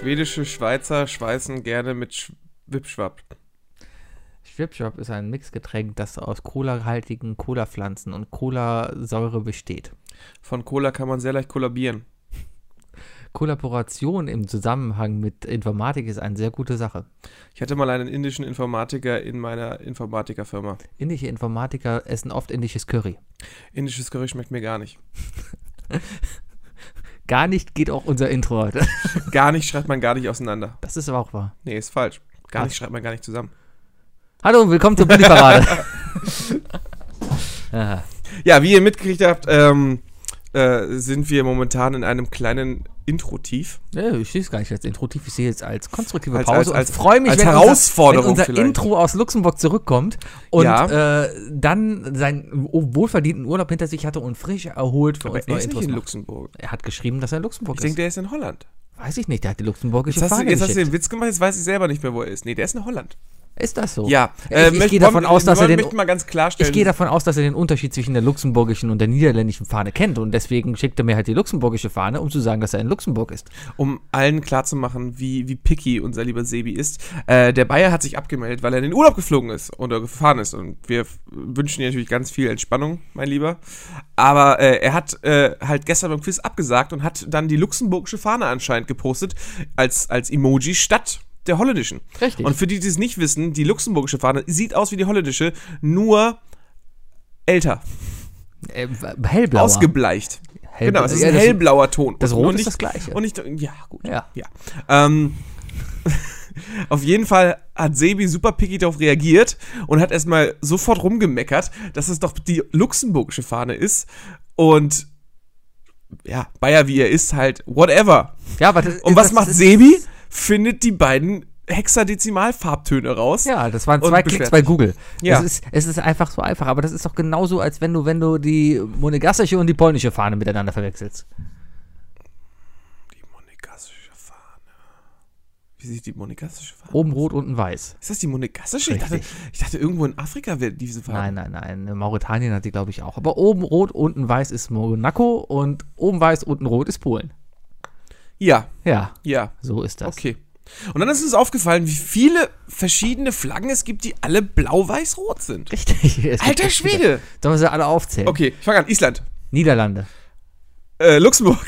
Schwedische Schweizer schweißen gerne mit Schwipschwapp. Schwipschwapp ist ein Mixgetränk, das aus cola-haltigen Cola-Pflanzen und Cola-Säure besteht. Von Cola kann man sehr leicht kollabieren. Kollaboration im Zusammenhang mit Informatik ist eine sehr gute Sache. Ich hatte mal einen indischen Informatiker in meiner Informatikerfirma. Indische Informatiker essen oft indisches Curry. Indisches Curry schmeckt mir gar nicht. Gar nicht geht auch unser Intro heute. Gar nicht schreibt man gar nicht auseinander. Das ist aber auch wahr. Nee, ist falsch. Gar nicht schreibt man gar nicht zusammen. Hallo und willkommen zur Bulli-Parade. Ja, wie ihr mitgekriegt habt, sind wir momentan in einem kleinen Intro-Tief. Ja, ich sehe es gar nicht als Intro-Tief, ich sehe es als konstruktive Pause und freue mich, wenn unser Intro aus Luxemburg zurückkommt und dann seinen wohlverdienten Urlaub hinter sich hatte und frisch erholt für uns neue Intros. Aber er ist nicht in Luxemburg. Er hat geschrieben, dass er in Luxemburg ist. Ich denke, der ist in Holland. Weiß ich nicht, der hat die luxemburgische Fahne geschickt. Jetzt hast du den Witz gemacht, jetzt weiß ich selber nicht mehr, wo er ist. Nee, der ist in Holland. Ist das so? Ja. Ich gehe davon aus, dass er den Unterschied zwischen der luxemburgischen und der niederländischen Fahne kennt. Und deswegen schickt er mir halt die luxemburgische Fahne, um zu sagen, dass er in Luxemburg ist. Um allen klarzumachen, wie picky unser lieber Sebi ist. Der Bayer hat sich abgemeldet, weil er in den Urlaub geflogen ist oder gefahren ist. Und wir wünschen dir natürlich ganz viel Entspannung, mein Lieber. Aber er hat halt gestern beim Quiz abgesagt und hat dann die luxemburgische Fahne anscheinend gepostet als Emoji statt der holländischen. Richtig. Und für die, die es nicht wissen, die luxemburgische Fahne sieht aus wie die holländische, nur älter. Hellblauer. Ausgebleicht. Genau, es ist ein hellblauer Ton. Das Rot ist das Gleiche. Und nicht, ja, gut. Ja. Auf jeden Fall hat Sebi super picky darauf reagiert und hat erstmal sofort rumgemeckert, dass es doch die luxemburgische Fahne ist und ja, Bayer wie er ist, halt whatever. Ja, aber was macht Sebi? Findet die beiden Hexadezimalfarbtöne raus. Ja, das waren 2 Klicks bei Google. Ja. Es ist einfach so einfach, aber das ist doch genauso, als wenn du die monegassische und die polnische Fahne miteinander verwechselst. Die monegassische Fahne. Wie sieht die monegassische Fahne oben aus? Rot, unten weiß. Ist das die monegassische? Ich dachte, irgendwo in Afrika wäre diese Fahne. Nein. Mauretanien hat die, glaube ich, auch. Aber oben rot, unten weiß ist Monaco und oben weiß, unten rot ist Polen. Ja. So ist das. Okay. Und dann ist uns aufgefallen, wie viele verschiedene Flaggen es gibt, die alle blau-weiß-rot sind. Richtig. Alter Schwede. Sollen wir sie alle aufzählen? Okay, ich fange an. Island. Niederlande. Luxemburg.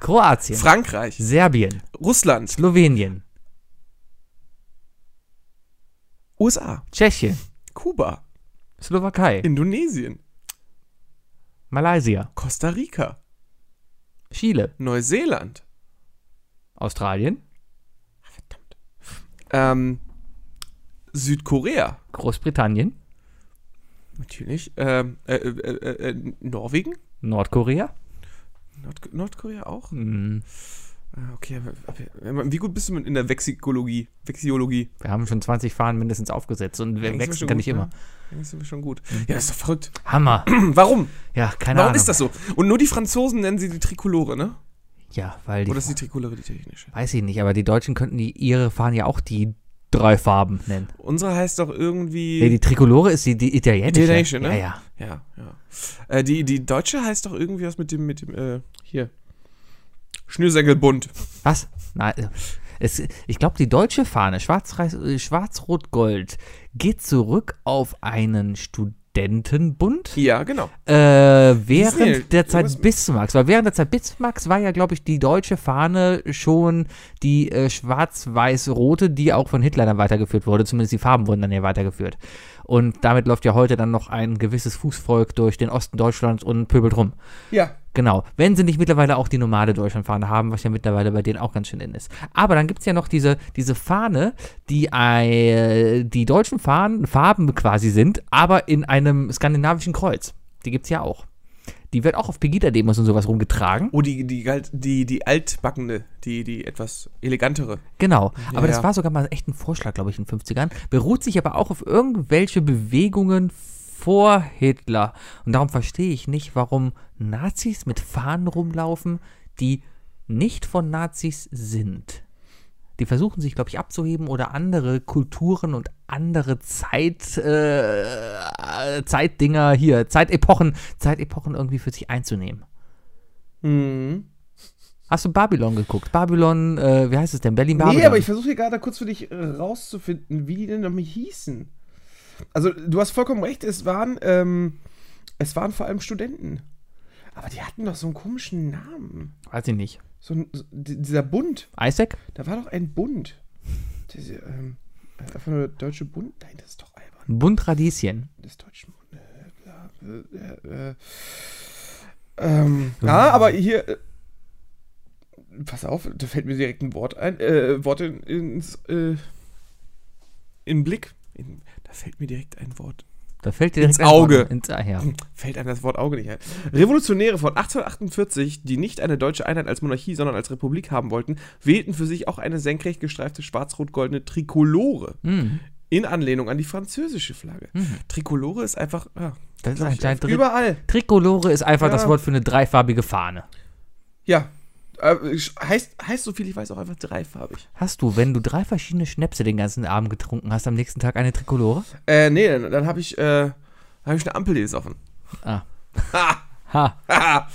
Kroatien. Frankreich. Serbien. Russland. Slowenien. USA. Tschechien. Kuba. Slowakei. Indonesien. Malaysia. Costa Rica. Chile. Neuseeland. Australien. Verdammt. Südkorea. Großbritannien. Natürlich. Norwegen. Nordkorea. Nordkorea auch? Mm. Okay, wie gut bist du in der Vexikologie? Vexiologie? Wir haben schon 20 Fahnen mindestens aufgesetzt und wechseln kann ich immer. Dann sind wir schon gut. Ja, das ist doch verrückt. Hammer. Warum? Ja, keine Ahnung. Warum ist das so? Und nur die Franzosen nennen sie die Trikolore, ne? Ja, weil die... Oder ist die Trikolore die technische? Weiß ich nicht, aber die Deutschen könnten ihre Fahnen ja auch die 3 Farben nennen. Unsere heißt doch irgendwie... Nee, die Trikolore ist die italienische. Italienische, ne? Ja. Die deutsche heißt doch irgendwie was mit dem hier... Schnürsenkelbunt. Was? Nein. Ich glaube, die deutsche Fahne, Schwarz-Rot-Gold, geht zurück auf einen Studentenbund. Ja, genau. Während der Zeit Bismarcks war ja, glaube ich, die deutsche Fahne schon die schwarz-weiß-rote, die auch von Hitler dann weitergeführt wurde. Zumindest die Farben wurden dann ja weitergeführt. Und damit läuft ja heute dann noch ein gewisses Fußvolk durch den Osten Deutschlands und pöbelt rum. Ja. Genau, wenn sie nicht mittlerweile auch die normale Deutschlandfahne haben, was ja mittlerweile bei denen auch ganz schön in ist. Aber dann gibt es ja noch diese Fahne, die deutschen Farben quasi sind, aber in einem skandinavischen Kreuz. Die gibt es ja auch. Die wird auch auf Pegida-Demos und sowas rumgetragen. Oh, die altbackene, die etwas elegantere. Genau, aber ja. Das war sogar mal echt ein Vorschlag, glaube ich, in den 50ern. Beruht sich aber auch auf irgendwelche Bewegungen vor Hitler. Und darum verstehe ich nicht, warum Nazis mit Fahnen rumlaufen, die nicht von Nazis sind. Die versuchen sich, glaube ich, abzuheben oder andere Kulturen und andere Zeitepochen irgendwie für sich einzunehmen. Mhm. Hast du Babylon geguckt? Babylon, wie heißt es denn? Berlin-Babylon? Nee, aber ich versuche hier gerade kurz für dich rauszufinden, wie die denn damit hießen. Also, du hast vollkommen recht, es waren vor allem Studenten. Aber die hatten doch so einen komischen Namen. Weiß ich nicht. Dieser Bund. Isaac? Da war doch ein Bund. Diese, einfach nur der Deutsche Bund? Nein, das ist doch albern. Bund Radieschen. Des Deutschen Bundes. Ja, aber hier... pass auf, da fällt mir direkt ein Wort ein. Da fällt mir direkt ein Wort. Da fällt dir ins Auge. Fällt einem das Wort Auge nicht ein. Revolutionäre von 1848, die nicht eine deutsche Einheit als Monarchie, sondern als Republik haben wollten, wählten für sich auch eine senkrecht gestreifte schwarz-rot-goldene Trikolore. Mhm. In Anlehnung an die französische Flagge. Mhm. Trikolore ist einfach... Ja, das ist anscheinend überall. Trikolore ist einfach das Wort für eine dreifarbige Fahne. Ja. Heißt so viel, ich weiß auch einfach dreifarbig. Hast du, wenn du 3 verschiedene Schnäpse den ganzen Abend getrunken hast, am nächsten Tag eine Trikolore? Nee, dann hab ich eine Ampel, die ist offen. Ah. Ha! Ha! Ha!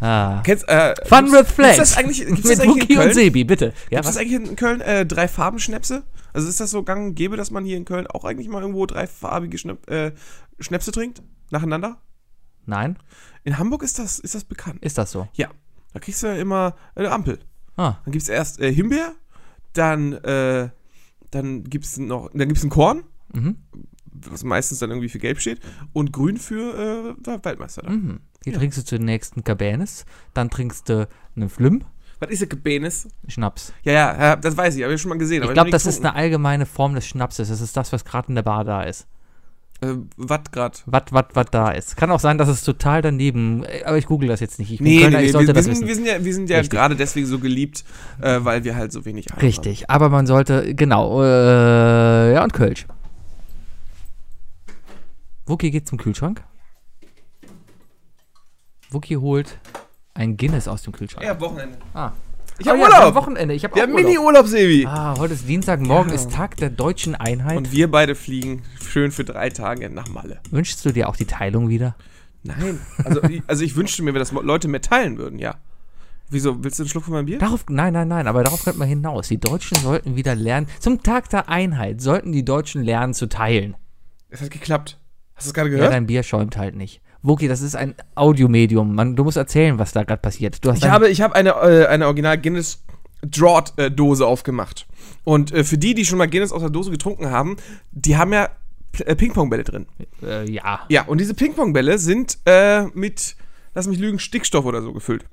Ah. Kennst, Fun with Flags. Ist das eigentlich, mit Muki und Sebi, bitte. Ja, gibt es eigentlich in Köln 3 Farben Schnäpse? Also ist das so gang und gäbe, dass man hier in Köln auch eigentlich mal irgendwo 3 farbige Schnäpse trinkt? Nacheinander? Nein. In Hamburg ist das bekannt. Ist das so? Ja. Da kriegst du ja immer eine Ampel. Ah. Dann gibt's erst Himbeer, dann gibt's ein Korn, was meistens dann irgendwie für Gelb steht, und Grün für Waldmeister. Dann. Mhm. Hier trinkst du zunächst einen Cabernet, dann trinkst du einen Flüm. Was ist ein Cabernet? Schnaps. Ja, das weiß ich, habe ich schon mal gesehen. Ich glaube, das ist eine allgemeine Form des Schnapses. Das ist das, was gerade in der Bar da ist. Was da ist. Kann auch sein, dass es total daneben, aber ich google das jetzt nicht. Wir sind ja gerade deswegen so geliebt, weil wir halt so wenig haben. Richtig, aber man sollte, genau, und Kölsch. Wookie geht zum Kühlschrank. Wookie holt ein Guinness aus dem Kühlschrank. Ja, Wochenende. Ah. Ich habe Urlaub. Ja, Wochenende. Ich habe auch Mini-Urlaub, Sebi. Ah, heute ist Dienstag, morgen ist Tag der Deutschen Einheit. Und wir beide fliegen schön für 3 Tage nach Malle. Wünschst du dir auch die Teilung wieder? Nein. Also ich wünschte mir, dass Leute mehr teilen würden, ja. Wieso? Willst du einen Schluck von meinem Bier? Nein, aber darauf könnte man hinaus. Die Deutschen sollten wieder lernen. Zum Tag der Einheit sollten die Deutschen lernen zu teilen. Es hat geklappt. Hast du es gerade gehört? Ja, dein Bier schäumt halt nicht. Wookie, das ist ein Audiomedium. Du musst erzählen, was da gerade passiert. Ich habe eine original Guinness Draught-Dose aufgemacht. Und für die schon mal Guinness aus der Dose getrunken haben, die haben ja Ping-Pong-Bälle drin. Ja. Ja, und diese Ping-Pong-Bälle sind mit, lass mich lügen, Stickstoff oder so gefüllt.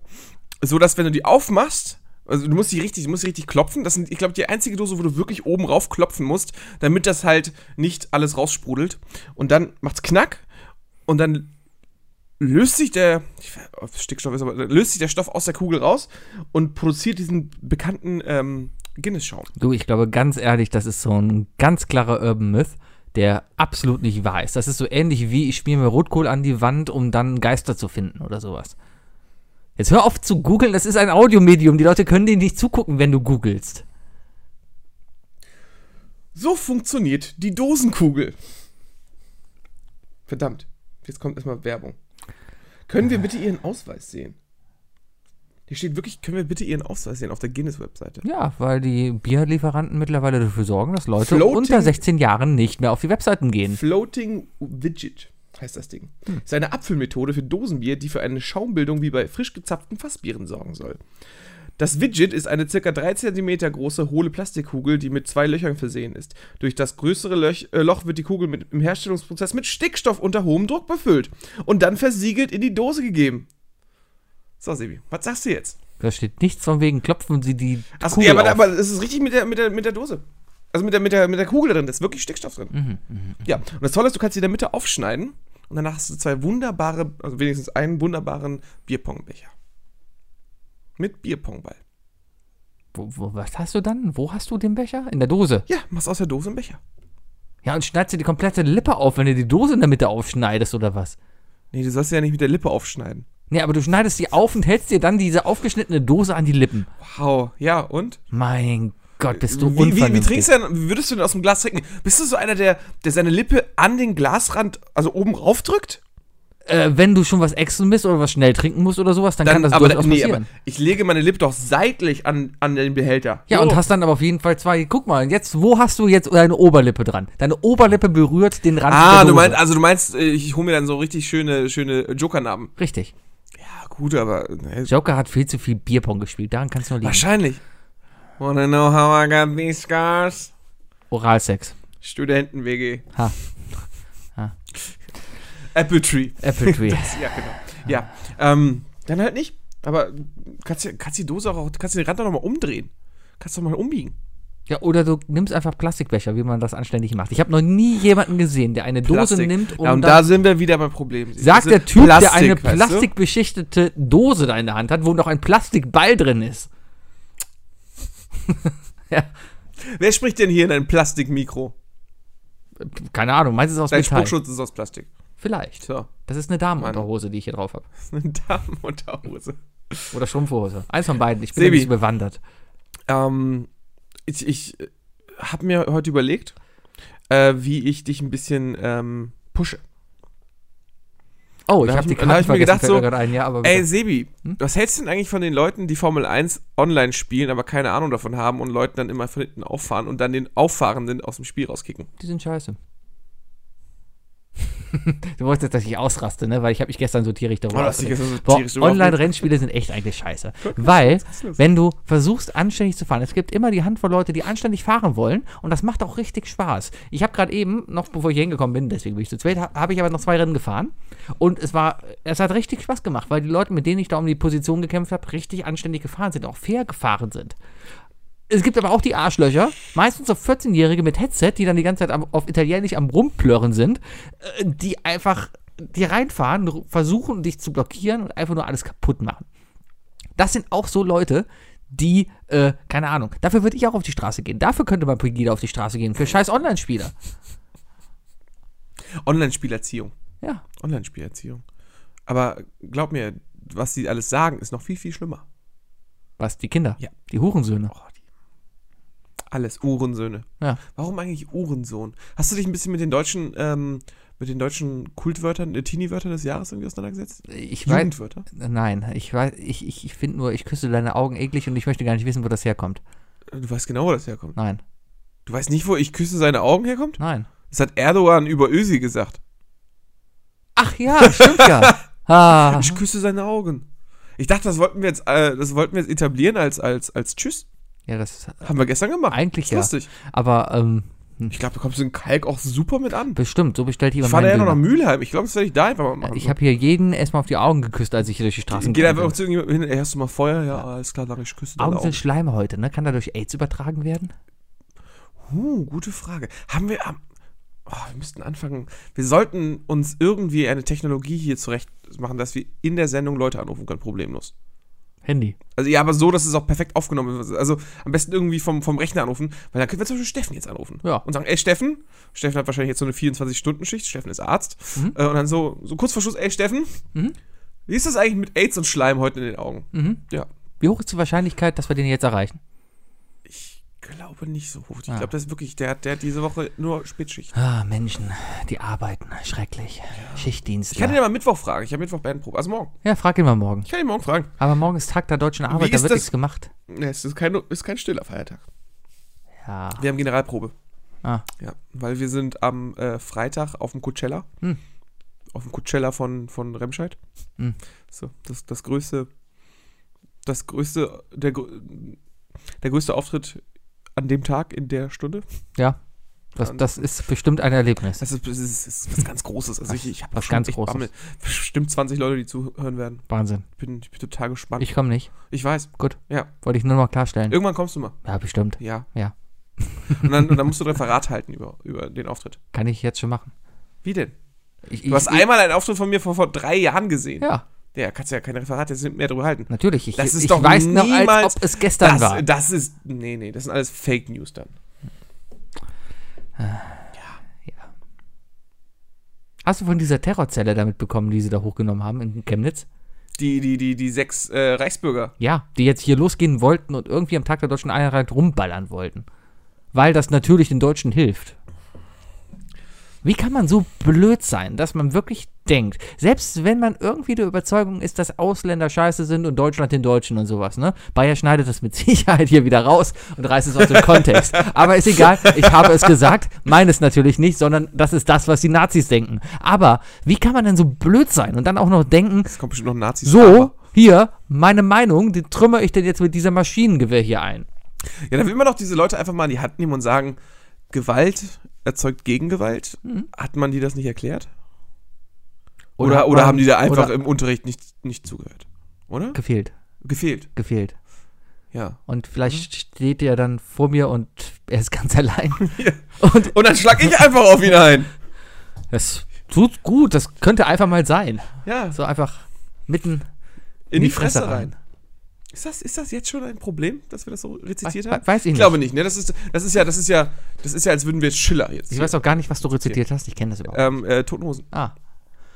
So, dass wenn du die aufmachst, also du musst die richtig klopfen. Das sind, ich glaube, die einzige Dose, wo du wirklich oben rauf klopfen musst, damit das halt nicht alles raussprudelt. Und dann macht's Knack und dann löst sich der Stoff aus der Kugel raus und produziert diesen bekannten Guinness-Schaum. Du, ich glaube, ganz ehrlich, das ist so ein ganz klarer Urban Myth, der absolut nicht wahr ist. Das ist so ähnlich wie, ich schmier mir Rotkohl an die Wand, um dann Geister zu finden oder sowas. Jetzt hör auf zu googeln, das ist ein Audiomedium. Die Leute können dir nicht zugucken, wenn du googelst. So funktioniert die Dosenkugel. Verdammt, jetzt kommt erstmal Werbung. Können wir bitte Ihren Ausweis sehen? Hier steht wirklich, können wir bitte Ihren Ausweis sehen auf der Guinness-Webseite? Ja, weil die Bierlieferanten mittlerweile dafür sorgen, dass Leute unter 16 Jahren nicht mehr auf die Webseiten gehen. Floating Widget heißt das Ding. Ist eine Apfelmethode für Dosenbier, die für eine Schaumbildung wie bei frisch gezapften Fassbieren sorgen soll. Das Widget ist eine ca. 3 cm große, hohle Plastikkugel, die mit 2 Löchern versehen ist. Durch das größere Loch wird die Kugel im Herstellungsprozess mit Stickstoff unter hohem Druck befüllt und dann versiegelt in die Dose gegeben. So, Sebi, was sagst du jetzt? Da steht nichts von wegen, klopfen Sie die Kugel auf. Aber es ist richtig mit der Dose. Also mit der Kugel drin, da ist wirklich Stickstoff drin. Ja, und das Tolle ist, du kannst sie in der Mitte aufschneiden und danach hast du 2 wunderbare, also wenigstens einen wunderbaren Bierpongbecher. Mit Bierpongball. Was hast du dann? Wo hast du den Becher? In der Dose? Ja, machst aus der Dose einen Becher. Ja, und schneidest dir die komplette Lippe auf, wenn du die Dose in der Mitte aufschneidest, oder was? Nee, du sollst sie ja nicht mit der Lippe aufschneiden. Nee, aber du schneidest sie auf und hältst dir dann diese aufgeschnittene Dose an die Lippen. Wow, ja, und? Mein Gott, bist du unvernünftig. Wie trinkst du denn, würdest du denn aus dem Glas trinken? Bist du so einer, der seine Lippe an den Glasrand, also oben raufdrückt? wenn du schon was exen bist oder was schnell trinken musst oder sowas, dann kann das durchaus passieren. Aber ich lege meine Lippe doch seitlich an den Behälter. Ja, und hast dann aber auf jeden Fall zwei, guck mal, jetzt, wo hast du jetzt deine Oberlippe dran? Deine Oberlippe berührt den Rand der Dose. Du meinst, ich hole mir dann so richtig schöne Joker-Narben. Richtig. Ja, gut, aber... Ne. Joker hat viel zu viel Bierpong gespielt, daran kannst du nur liegen. Wahrscheinlich. Wanna know how I got these scars? Oralsex. Studenten-WG. Ha. Apple Tree. Ja, genau. Ja, dann halt nicht. Aber kannst die Dose auch, kannst den Rand auch nochmal umdrehen. Kannst du nochmal umbiegen. Ja, oder du nimmst einfach Plastikbecher, wie man das anständig macht. Ich habe noch nie jemanden gesehen, der eine Dose nimmt und da sind wir wieder beim Problem. Sagt der Typ, der eine plastikbeschichtete Dose da in der Hand hat, wo noch ein Plastikball drin ist. Ja. Wer spricht denn hier in einem Plastikmikro? Keine Ahnung, meinst du, es ist aus Metall? Dein Spuckschutz ist aus Plastik. Vielleicht. So. Das ist eine Damenunterhose, die ich hier drauf habe. Eine Damenunterhose. Oder Schrumpfhose. Eins von beiden. Ich bin nicht bewandert. Ich habe mir heute überlegt, wie ich dich ein bisschen pushe. Oh, ich habe die Karte vergessen, fällt mir gerade ein. Ja, aber ey, Sebi, was hältst du denn eigentlich von den Leuten, die Formel 1 online spielen, aber keine Ahnung davon haben und Leuten dann immer von hinten auffahren und dann den Auffahrenden aus dem Spiel rauskicken? Die sind scheiße. Du wolltest jetzt, dass ich ausraste, ne? Weil ich habe mich gestern so tierisch darüber aufgeregt. Online-Rennspiele sind echt eigentlich scheiße. Weil, wenn du versuchst, anständig zu fahren, es gibt immer die Handvoll Leute, die anständig fahren wollen und das macht auch richtig Spaß. Ich habe gerade eben, noch bevor ich hingekommen bin, deswegen bin ich zu zweit, habe ich aber noch 2 Rennen gefahren und es hat richtig Spaß gemacht, weil die Leute, mit denen ich da um die Position gekämpft habe, richtig anständig gefahren sind, auch fair gefahren sind. Es gibt aber auch die Arschlöcher, meistens so 14-Jährige mit Headset, die dann die ganze Zeit auf Italienisch am Rumplörren sind, die einfach dir reinfahren, versuchen, dich zu blockieren und einfach nur alles kaputt machen. Das sind auch so Leute, die, keine Ahnung, dafür würde ich auch auf die Straße gehen. Dafür könnte man Pegida auf die Straße gehen, für scheiß Online-Spieler. Online-Spielerziehung. Ja. Online-Spielerziehung. Aber glaub mir, was sie alles sagen, ist noch viel, viel schlimmer. Was, die Kinder? Ja. Die Hurensöhne. Oh. Alles, Uhrensöhne. Ja. Warum eigentlich Uhrensohn? Hast du dich ein bisschen mit den deutschen Kultwörtern, Teenie-Wörtern des Jahres irgendwie auseinandergesetzt? Jugendwörter? Nein, ich finde nur, ich küsse deine Augen eklig und ich möchte gar nicht wissen, wo das herkommt. Du weißt genau, wo das herkommt? Nein. Du weißt nicht, wo ich küsse seine Augen herkommt? Nein. Das hat Erdogan über Ösi gesagt. Ach ja, stimmt ja. Ah. Ich küsse seine Augen. Ich dachte, das wollten wir jetzt etablieren als Tschüss. Ja, das haben wir gestern gemacht. Eigentlich ja. Lustig. Aber, ich glaube, da kommst du in Kalk auch super mit an. Bestimmt, so bestellt jemand. Ich fahre ja noch nach Mülheim. Ich glaube, das werde ich da einfach mal machen. Ich habe hier jeden erstmal auf die Augen geküsst, als ich hier durch die Straßen gehe. Geht einfach zu irgendjemandem hin. Hast du mal Feuer? Ja, alles klar, ich küsse deine Augen. Augen sind Schleim heute, ne? Kann da durch AIDS übertragen werden? Gute Frage. Wir müssten anfangen. Wir sollten uns irgendwie eine Technologie hier zurecht machen, dass wir in der Sendung Leute anrufen können, problemlos. Handy. Also ja, aber so, dass es auch perfekt aufgenommen wird. Also am besten irgendwie vom Rechner anrufen, weil dann können wir zum Beispiel Steffen jetzt anrufen. Ja. Und sagen, ey Steffen, Steffen hat wahrscheinlich jetzt so eine 24-Stunden-Schicht, Steffen ist Arzt. Mhm. Und dann so kurz vor Schluss, ey Steffen, wie ist das eigentlich mit AIDS und Schleim heute in den Augen? Mhm. Ja. Wie hoch ist die Wahrscheinlichkeit, dass wir den jetzt erreichen? Ich glaube nicht so hoch. Ich glaube, das ist wirklich, der hat diese Woche nur Spätschicht. Ah, Menschen, die arbeiten, schrecklich. Ja. Schichtdienst. Ich kann ihn ja mal Mittwoch fragen. Ich habe Mittwoch Bandprobe. Also morgen. Ja, frag ihn mal morgen. Ich kann ihn morgen fragen. Aber morgen ist Tag der deutschen Arbeit, da wird nichts gemacht. Ne, es ist kein stiller Feiertag. Ja. Wir haben Generalprobe. Ah. Ja, weil wir sind am Freitag auf dem Coachella. Hm. Auf dem Coachella von Remscheid. Hm. So, der größte Auftritt an dem Tag, in der Stunde. Ja, das ist bestimmt ein Erlebnis. Das ist was ganz Großes. Also ich habe schon echt Bammel. Bestimmt 20 Leute, die zuhören werden. Wahnsinn. Ich bin total gespannt. Ich komme nicht. Ich weiß. Gut. Ja. Wollte ich nur noch klarstellen. Irgendwann kommst du mal. Ja, bestimmt. Ja. Und dann musst du ein Referat halten über den Auftritt. Kann ich jetzt schon machen. Wie denn? Du hast einmal einen Auftritt von mir vor 3 Jahren gesehen. Ja. Ja, kannst ja kein Referat jetzt mehr drüber halten. Natürlich, ich weiß noch, als ob es gestern war. Nee, das sind alles Fake News dann. Ja. Hast du von dieser Terrorzelle da mitbekommen, die sie da hochgenommen haben in Chemnitz? Die 6 Reichsbürger. Ja, die jetzt hier losgehen wollten und irgendwie am Tag der Deutschen Einheit rumballern wollten. Weil das natürlich den Deutschen hilft. Wie kann man so blöd sein, dass man wirklich denkt, selbst wenn man irgendwie der Überzeugung ist, dass Ausländer scheiße sind und Deutschland den Deutschen und sowas, ne? Bayer schneidet das mit Sicherheit hier wieder raus und reißt es aus dem Kontext. Aber ist egal, ich habe es gesagt, meines natürlich nicht, sondern das ist das, was die Nazis denken. Aber wie kann man denn so blöd sein und dann auch noch denken, es kommt bestimmt noch Nazis, so, hier, meine Meinung, die trümmere ich denn jetzt mit dieser Maschinengewehr hier ein. Ja, dann will man doch diese Leute einfach mal in die Hand nehmen und sagen, Gewalt erzeugt Gegengewalt. Mhm. Hat man die das nicht erklärt? Oder haben die da einfach im Unterricht nicht zugehört? Oder? Gefehlt. Ja. Und vielleicht steht der dann vor mir und er ist ganz allein. Ja. Und dann schlag ich einfach auf ihn ein. Das tut gut, das könnte einfach mal sein. Ja. So einfach mitten in die Fresse rein. Ist das jetzt schon ein Problem, dass wir das so rezitiert haben? Weiß ich nicht. Ich glaube nicht. Ne? Das ist ja, als würden wir Schiller jetzt. Ich weiß auch gar nicht, was du rezitiert hast. Ich kenne das überhaupt nicht. Toten Hosen. Ah.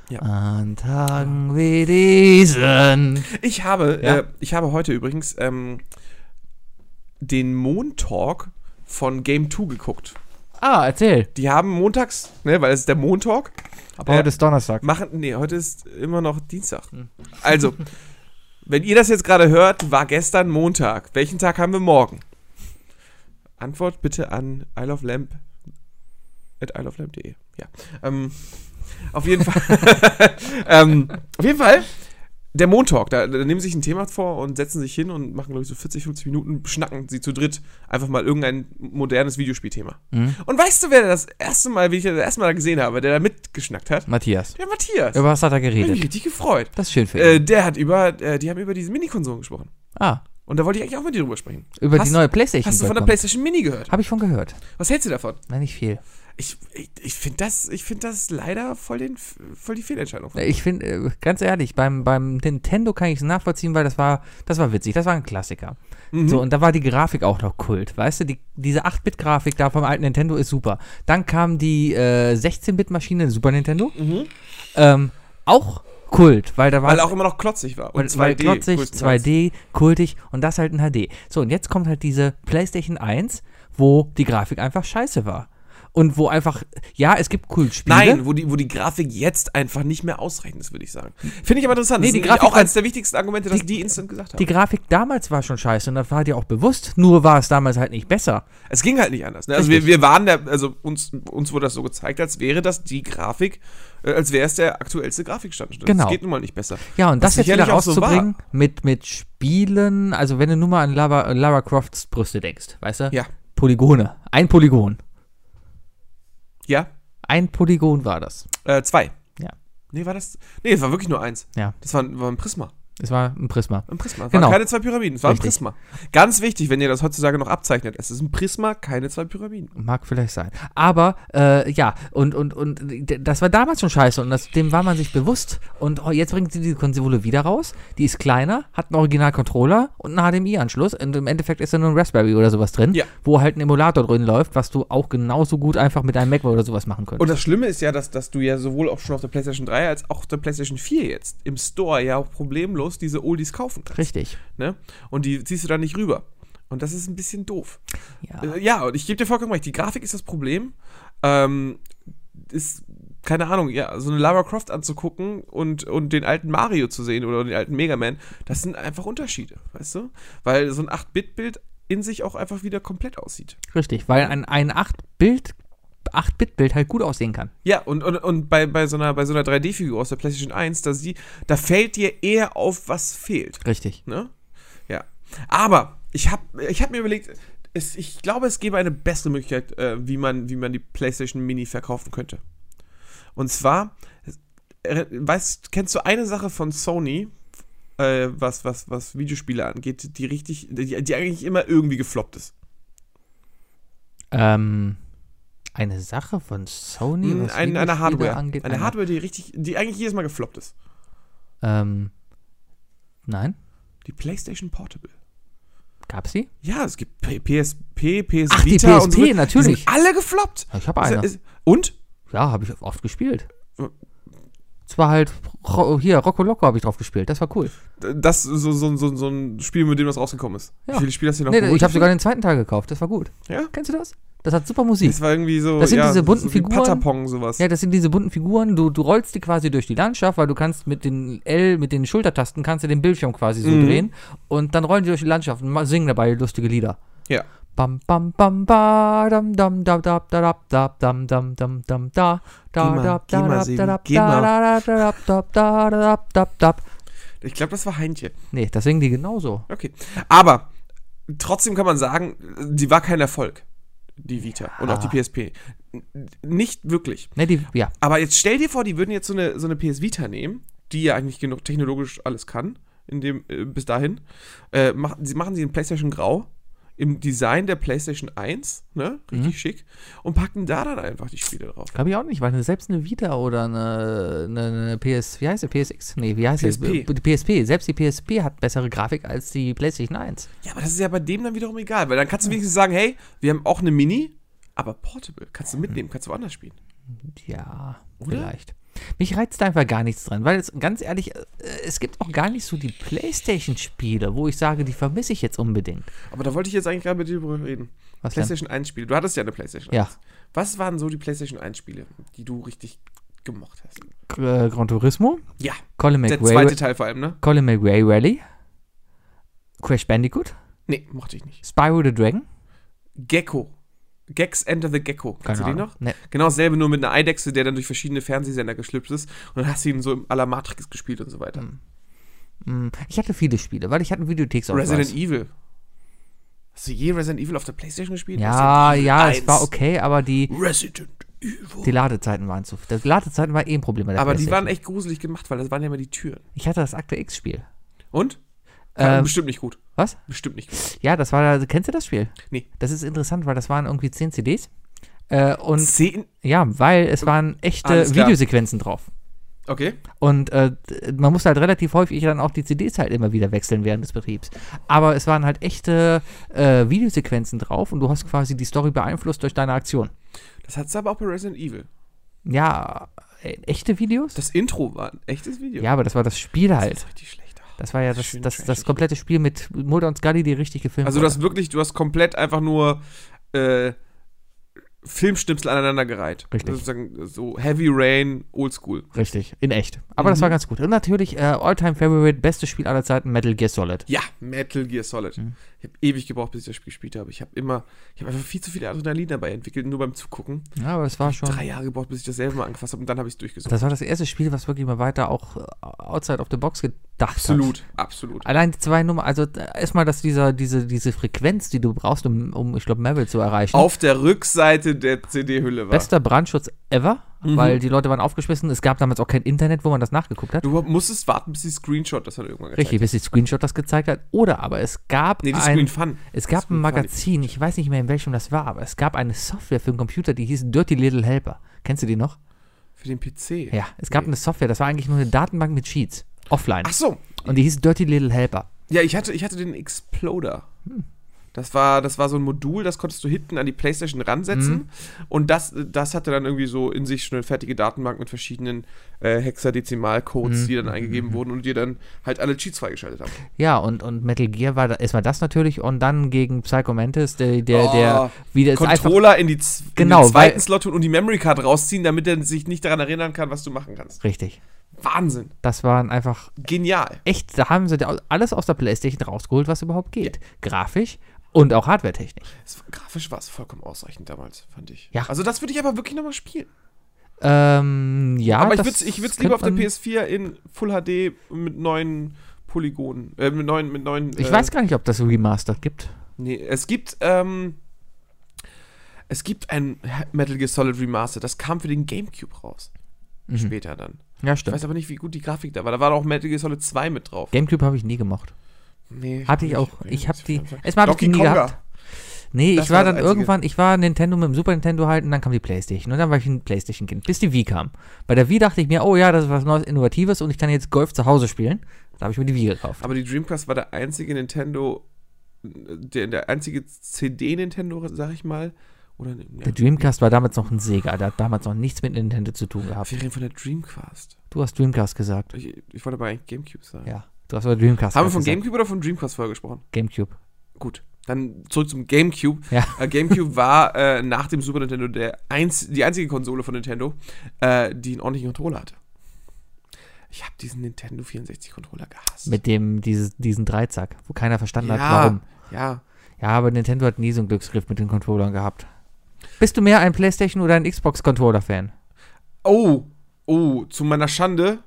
Ja. An Tagen wie diesen. Ich habe heute übrigens den Montalk von Game 2 geguckt. Ah, erzähl. Die haben montags, ne, weil es ist der Montalk. Aber heute ist Donnerstag. Heute ist immer noch Dienstag. Also, wenn ihr das jetzt gerade hört, war gestern Montag. Welchen Tag haben wir morgen? Antwort bitte an ilovelamp@ilovelamp.de. Ja. Auf jeden Fall. Auf jeden Fall. Der Montalk, da nehmen sie sich ein Thema vor und setzen sich hin und machen, glaube ich, so 40, 50 Minuten, schnacken sie zu dritt einfach mal irgendein modernes Videospielthema. Mhm. Und weißt du, wer das erste Mal gesehen habe, der da mitgeschnackt hat? Der Matthias. Über was hat er geredet? Ich bin richtig gefreut. Das ist schön für ihn. Die haben über diese Minikonsolen gesprochen. Ah. Und da wollte ich eigentlich auch mit dir drüber sprechen. Über die neue PlayStation. Hast du von der PlayStation Mini gehört? Habe ich von gehört. Was hältst du davon? Nein, nicht viel. Ich finde das leider voll die Fehlentscheidung. Ich finde, ganz ehrlich, beim Nintendo kann ich es nachvollziehen, weil das war witzig, das war ein Klassiker. Mhm. So, und da war die Grafik auch noch Kult, weißt du, diese 8-Bit-Grafik da vom alten Nintendo ist super. Dann kam die 16-Bit-Maschine Super Nintendo, auch Kult, weil da war... Weil auch immer noch klotzig war. Und 2D. Klotzig, 2D, kultig und das halt in HD. So, und jetzt kommt halt diese PlayStation 1, wo die Grafik einfach scheiße war. Und wo einfach, ja, es gibt coole Spiele. Nein, wo die Grafik jetzt einfach nicht mehr ausreichend ist, würde ich sagen. Finde ich aber interessant. Nee, das ist auch eines der wichtigsten Argumente, dass die instant gesagt haben. Die Grafik damals war schon scheiße und das war dir auch bewusst, nur war es damals halt nicht besser. Es ging halt nicht anders. Ne? Also wir waren da, also uns wurde das so gezeigt, als wäre das die Grafik, als wäre es der aktuellste Grafikstand. Genau. Das geht nun mal nicht besser. Ja, und das jetzt wieder rauszubringen so mit Spielen, also wenn du nur mal an Lara Crofts Brüste denkst, weißt du? Ja. Polygone. Ein Polygon. Ja. Ein Polygon war das. Zwei. Ja. Nee, es war wirklich nur eins. Ja. Das war ein Prisma. Es war ein Prisma. Es waren keine zwei Pyramiden, es war richtig. Ein Prisma. Ganz wichtig, wenn ihr das heutzutage noch abzeichnet, es ist ein Prisma, keine zwei Pyramiden. Mag vielleicht sein. Aber, ja, und das war damals schon scheiße und dem war man sich bewusst. Und jetzt bringt sie diese Konsole wieder raus, die ist kleiner, hat einen Original-Controller und einen HDMI-Anschluss und im Endeffekt ist da nur ein Raspberry oder sowas drin, ja, wo halt ein Emulator drin läuft, was du auch genauso gut einfach mit einem Mac oder sowas machen könntest. Und das Schlimme ist ja, dass du ja sowohl auch schon auf der PlayStation 3 als auch auf der PlayStation 4 jetzt im Store ja auch problemlos diese Oldies kaufen kannst. Richtig. Ne? Und die ziehst du da nicht rüber. Und das ist ein bisschen doof. Ja, und ich gebe dir vollkommen recht, die Grafik ist das Problem. Ist, keine Ahnung, ja, so eine Lara Croft anzugucken und den alten Mario zu sehen oder den alten Mega Man, das sind einfach Unterschiede, weißt du? Weil so ein 8-Bit-Bild in sich auch einfach wieder komplett aussieht. Richtig, weil ein 8-Bit-Bild halt gut aussehen kann. Ja, und bei so einer 3D-Figur aus der PlayStation 1, da fällt dir eher auf, was fehlt. Richtig. Ne? Ja. Aber ich hab mir überlegt, ich glaube, es gäbe eine bessere Möglichkeit, wie man die PlayStation Mini verkaufen könnte. Und zwar, kennst du eine Sache von Sony, was Videospiele angeht, die eigentlich immer irgendwie gefloppt ist? Eine Sache von Sony, was eine Hardware angeht? Eine Hardware, die eigentlich jedes Mal gefloppt ist. Nein. Die PlayStation Portable. Gab's sie? Ja, es gibt PSP, PS Ach, Vita die PSP, und so. Natürlich. Die sind alle gefloppt. Ich habe eine. Und? Ja, habe ich oft gespielt. Das war halt, hier, Rocco Loco habe ich drauf gespielt, das war cool. Das, so ein Spiel, mit dem das rausgekommen ist. Ja. Wie viele Spiele hast du noch geholt? Ich habe sogar den zweiten Teil gekauft, das war gut. Ja? Kennst du das? Das hat super Musik. Das war irgendwie so, das sind diese bunten Figuren. Patapong, sowas. Ja, das sind diese bunten Figuren, du rollst die quasi durch die Landschaft, weil du kannst mit den Schultertasten, kannst du den Bildschirm quasi so drehen und dann rollen die durch die Landschaft und singen dabei lustige Lieder. Ja. Bam bam bam ba dam dam da da da da dam dam dam dam da da da da da da da. Ich glaube, das war Heintje. Nee, das singen die genauso. Okay. Aber trotzdem kann man sagen, die war kein Erfolg, die Vita und auch die PSP. Nicht wirklich. Nee, ja. Aber jetzt stell dir vor, die würden jetzt so eine PS Vita nehmen, die ja eigentlich genug technologisch alles kann, in dem bis dahin. Machen sie den PlayStation grau. Im Design der PlayStation 1, ne? Richtig schick. Und packen da dann einfach die Spiele drauf. Glaube ich auch nicht, weil selbst eine Vita oder eine PS, wie heißt die? PSX? Nee, wie heißt die? PSP. Selbst die PSP hat bessere Grafik als die PlayStation 1. Ja, aber das ist ja bei dem dann wiederum egal, weil dann kannst du wenigstens sagen, hey, wir haben auch eine Mini, aber portable. Kannst du mitnehmen, kannst du woanders spielen. Ja, oder? Vielleicht. Mich reizt da einfach gar nichts dran, weil es, ganz ehrlich, es gibt auch gar nicht so die PlayStation-Spiele, wo ich sage, die vermisse ich jetzt unbedingt. Aber da wollte ich jetzt eigentlich gerade mit dir drüber reden. Was PlayStation 1-Spiele. Du hattest ja eine PlayStation 1. Ja. Was waren so die PlayStation 1-Spiele, die du richtig gemocht hast? Gran Turismo. Ja. Colin McRae. Der zweite Teil vor allem, ne? Colin McRae Rally. Crash Bandicoot. Nee, mochte ich nicht. Spyro the Dragon. Gecko. Gex Enter the Gecko. Kennst du den noch? Nee. Genau dasselbe, nur mit einer Eidechse, der dann durch verschiedene Fernsehsender geschlüpft ist. Und dann hast du ihn so à la Matrix gespielt und so weiter. Ich hatte viele Spiele, weil ich hatte einen Videotheksausweis. Resident Evil. Hast du je Resident Evil auf der PlayStation gespielt? Ja, es war okay, aber die... Resident Evil. Die Ladezeiten waren zu... Die Ladezeiten war eh ein Problem bei der PlayStation. Aber die waren echt gruselig gemacht, weil das waren ja immer die Türen. Ich hatte das Akte X-Spiel. Und? Bestimmt nicht gut. Was? Bestimmt nicht gut. Ja, das war, kennst du das Spiel? Nee. Das ist interessant, weil das waren irgendwie 10 CDs. 10? Ja, weil es waren echte Videosequenzen drauf. Okay. Und man musste halt relativ häufig dann auch die CDs halt immer wieder wechseln während des Betriebs. Aber es waren halt echte Videosequenzen drauf und du hast quasi die Story beeinflusst durch deine Aktion. Das hat's aber auch bei Resident Evil. Ja, echte Videos? Das Intro war ein echtes Video. Ja, aber das war das Spiel halt. Das ist richtig schlecht. Das war ja das komplette Spiel mit Mulder und Scully, die richtig gefilmt wurde. Also du hast komplett einfach nur Filmschnipsel aneinander gereiht. Richtig. Also sozusagen so Heavy Rain, Oldschool. Richtig, in echt. Aber das war ganz gut. Und natürlich All-Time-Favorite, bestes Spiel aller Zeiten, Metal Gear Solid. Ja, Metal Gear Solid. Ich habe ewig gebraucht, bis ich das Spiel gespielt habe. Ich habe einfach viel zu viel Adrenalin dabei entwickelt, nur beim Zugucken. Ja, aber das war schon... 3 Jahre gebraucht, bis ich das selber mal angefasst habe und dann habe ich es durchgesucht. Das war das erste Spiel, was wirklich mal weiter auch outside of the box gedacht hat. Absolut. Allein die 2 Nummern, also erstmal, dass diese Frequenz, die du brauchst, um ich glaube, Meryl zu erreichen. Auf der Rückseite der CD-Hülle war. Bester Brandschutz ever. Weil die Leute waren aufgeschmissen. Es gab damals auch kein Internet, wo man das nachgeguckt hat. Du musstest warten, bis die Screenshot das dann irgendwann gezeigt hat. Richtig, bis die Screenshot das gezeigt hat. Oder aber es gab ein Magazin, ich weiß nicht mehr, in welchem das war, aber es gab eine Software für den Computer, die hieß Dirty Little Helper. Kennst du die noch? Für den PC? Ja, es gab eine Software, das war eigentlich nur eine Datenbank mit Sheets. Offline. Ach so. Und die hieß Dirty Little Helper. Ja, ich hatte den Exploder. Das war so ein Modul, das konntest du hinten an die PlayStation ransetzen und das hatte dann irgendwie so in sich schon eine fertige Datenbank mit verschiedenen Hexadezimalcodes, die dann eingegeben wurden und dir dann halt alle Cheats freigeschaltet haben. Ja, und Metal Gear war erstmal das natürlich und dann gegen Psycho Mantis, der wieder Controller einfach, in den zweiten Slot tun und die Memory Card rausziehen, damit er sich nicht daran erinnern kann, was du machen kannst. Richtig. Wahnsinn. Das waren einfach... Genial. Echt, da haben sie alles aus der PlayStation rausgeholt, was überhaupt geht. Ja. Grafisch und auch hardwaretechnisch. Grafisch war es vollkommen ausreichend damals, fand ich. Ja. Also das würde ich aber wirklich nochmal spielen. Ja. Aber ich würde es lieber auf der PS4 in Full HD mit neuen Polygonen, mit neuen ich weiß gar nicht, ob das Remastered gibt. Nee, es gibt ein Metal Gear Solid Remastered, das kam für den Gamecube raus. Später dann. Ja, stimmt. Ich weiß aber nicht, wie gut die Grafik da war. Da war auch Metal Gear Solid 2 mit drauf. Gamecube habe ich nie gemocht. Nee. Hatte ich auch. Ich habe die. Erstmal habe ich die nie gehabt. Nee, ich war dann irgendwann, ich war Nintendo mit dem Super Nintendo halt und dann kam die PlayStation. Und dann war ich ein PlayStation-Kind, bis die Wii kam. Bei der Wii dachte ich mir, oh ja, das ist was Neues, Innovatives und ich kann jetzt Golf zu Hause spielen. Da habe ich mir die Wii gekauft. Aber die Dreamcast war der einzige Nintendo, der einzige CD-Nintendo, sag ich mal, Oder, ja. Der Dreamcast war damals noch ein Sega, der hat damals noch nichts mit Nintendo zu tun gehabt. Wir reden von der Dreamcast. Du hast Dreamcast gesagt. Ich wollte aber eigentlich Gamecube sagen. Ja, du hast aber Dreamcast Haben wir von gesagt. Gamecube oder von Dreamcast vorher gesprochen? Gamecube. Gut, dann zurück zum Gamecube. Ja. Gamecube war nach dem Super Nintendo die einzige Konsole von Nintendo, die einen ordentlichen Controller hatte. Ich habe diesen Nintendo 64-Controller gehasst. Mit dem diesen Dreizack, wo keiner verstanden hat, warum. Ja. Ja, aber Nintendo hat nie so einen Glücksgriff mit den Controllern gehabt. Bist du mehr ein PlayStation- oder ein Xbox-Controller-Fan? Oh, zu meiner Schande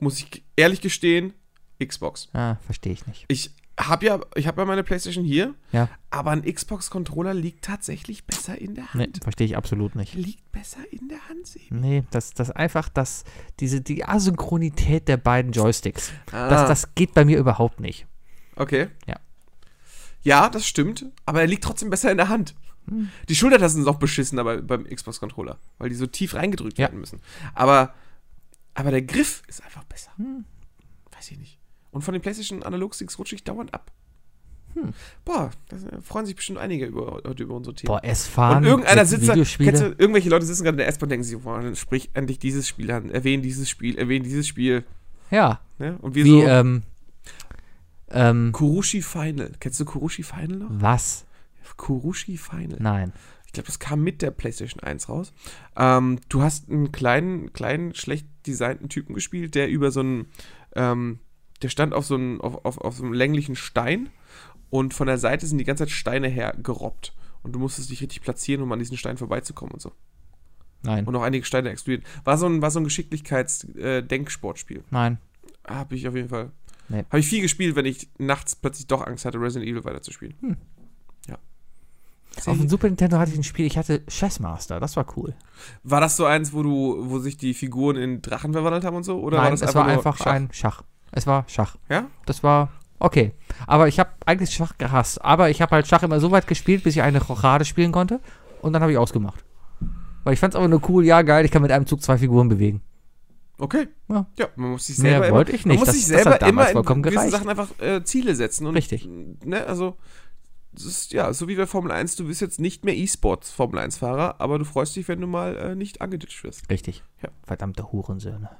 muss ich ehrlich gestehen, Xbox. Ah, verstehe ich nicht. Ich habe ja meine PlayStation hier, ja. Aber ein Xbox-Controller liegt tatsächlich besser in der Hand. Nee, verstehe ich absolut nicht. Liegt besser in der Hand, Sebi. Nee, die Asynchronität der beiden Joysticks, das geht bei mir überhaupt nicht. Okay. Ja, das stimmt, aber er liegt trotzdem besser in der Hand. Hm. Die Schultertasten sind auch beschissen aber beim Xbox-Controller, weil die so tief reingedrückt werden müssen. Aber der Griff ist einfach besser. Hm. Weiß ich nicht. Und von den PlayStation Analogsticks rutsche ich dauernd ab. Hm. Boah, da freuen sich bestimmt einige über unsere Themen. Boah, S-Fahren. Und irgendeiner sitzt da, irgendwelche Leute sitzen gerade in der S-Bahn und denken sich, boah, sprich endlich dieses Spiel an, erwähnen dieses Spiel. Ja. Ne? Und wir Kurushi Final. Kennst du Kurushi Final noch? Was? Kurushi Final. Nein. Ich glaube, das kam mit der PlayStation 1 raus. Du hast einen kleinen, schlecht designten Typen gespielt, der über so einen der stand auf so einem länglichen Stein und von der Seite sind die ganze Zeit Steine hergerobbt. Und du musstest dich richtig platzieren, um an diesen Stein vorbeizukommen und so. Nein. Und auch einige Steine explodieren. War so ein Geschicklichkeits-Denksportspiel. Nein. Hab ich auf jeden Fall. Nee. Habe ich viel gespielt, wenn ich nachts plötzlich doch Angst hatte, Resident Evil weiterzuspielen. Hm. Ja. Auf dem Super Nintendo hatte ich ein Spiel, ich hatte Chessmaster, das war cool. War das so eins, wo sich die Figuren in Drachen verwandelt haben und so? Oder Nein, es war einfach ein Schach. Es war Schach. Ja? Das war okay. Aber ich habe eigentlich Schach gehasst. Aber ich habe halt Schach immer so weit gespielt, bis ich eine Rochade spielen konnte. Und dann habe ich ausgemacht. Weil ich fand es aber nur cool. Ja, geil, ich kann mit einem Zug 2 Figuren bewegen. Okay. Ja, man muss sich selber immer... Ich nicht. Man muss sich selber immer in gewissen Sachen einfach Ziele setzen. Und, richtig. Ne, also, das ist, ja, so wie bei Formel 1. Du bist jetzt nicht mehr E-Sports-Formel 1-Fahrer, aber du freust dich, wenn du mal nicht angeditscht wirst. Richtig. Ja. Verdammte Hurensöhne.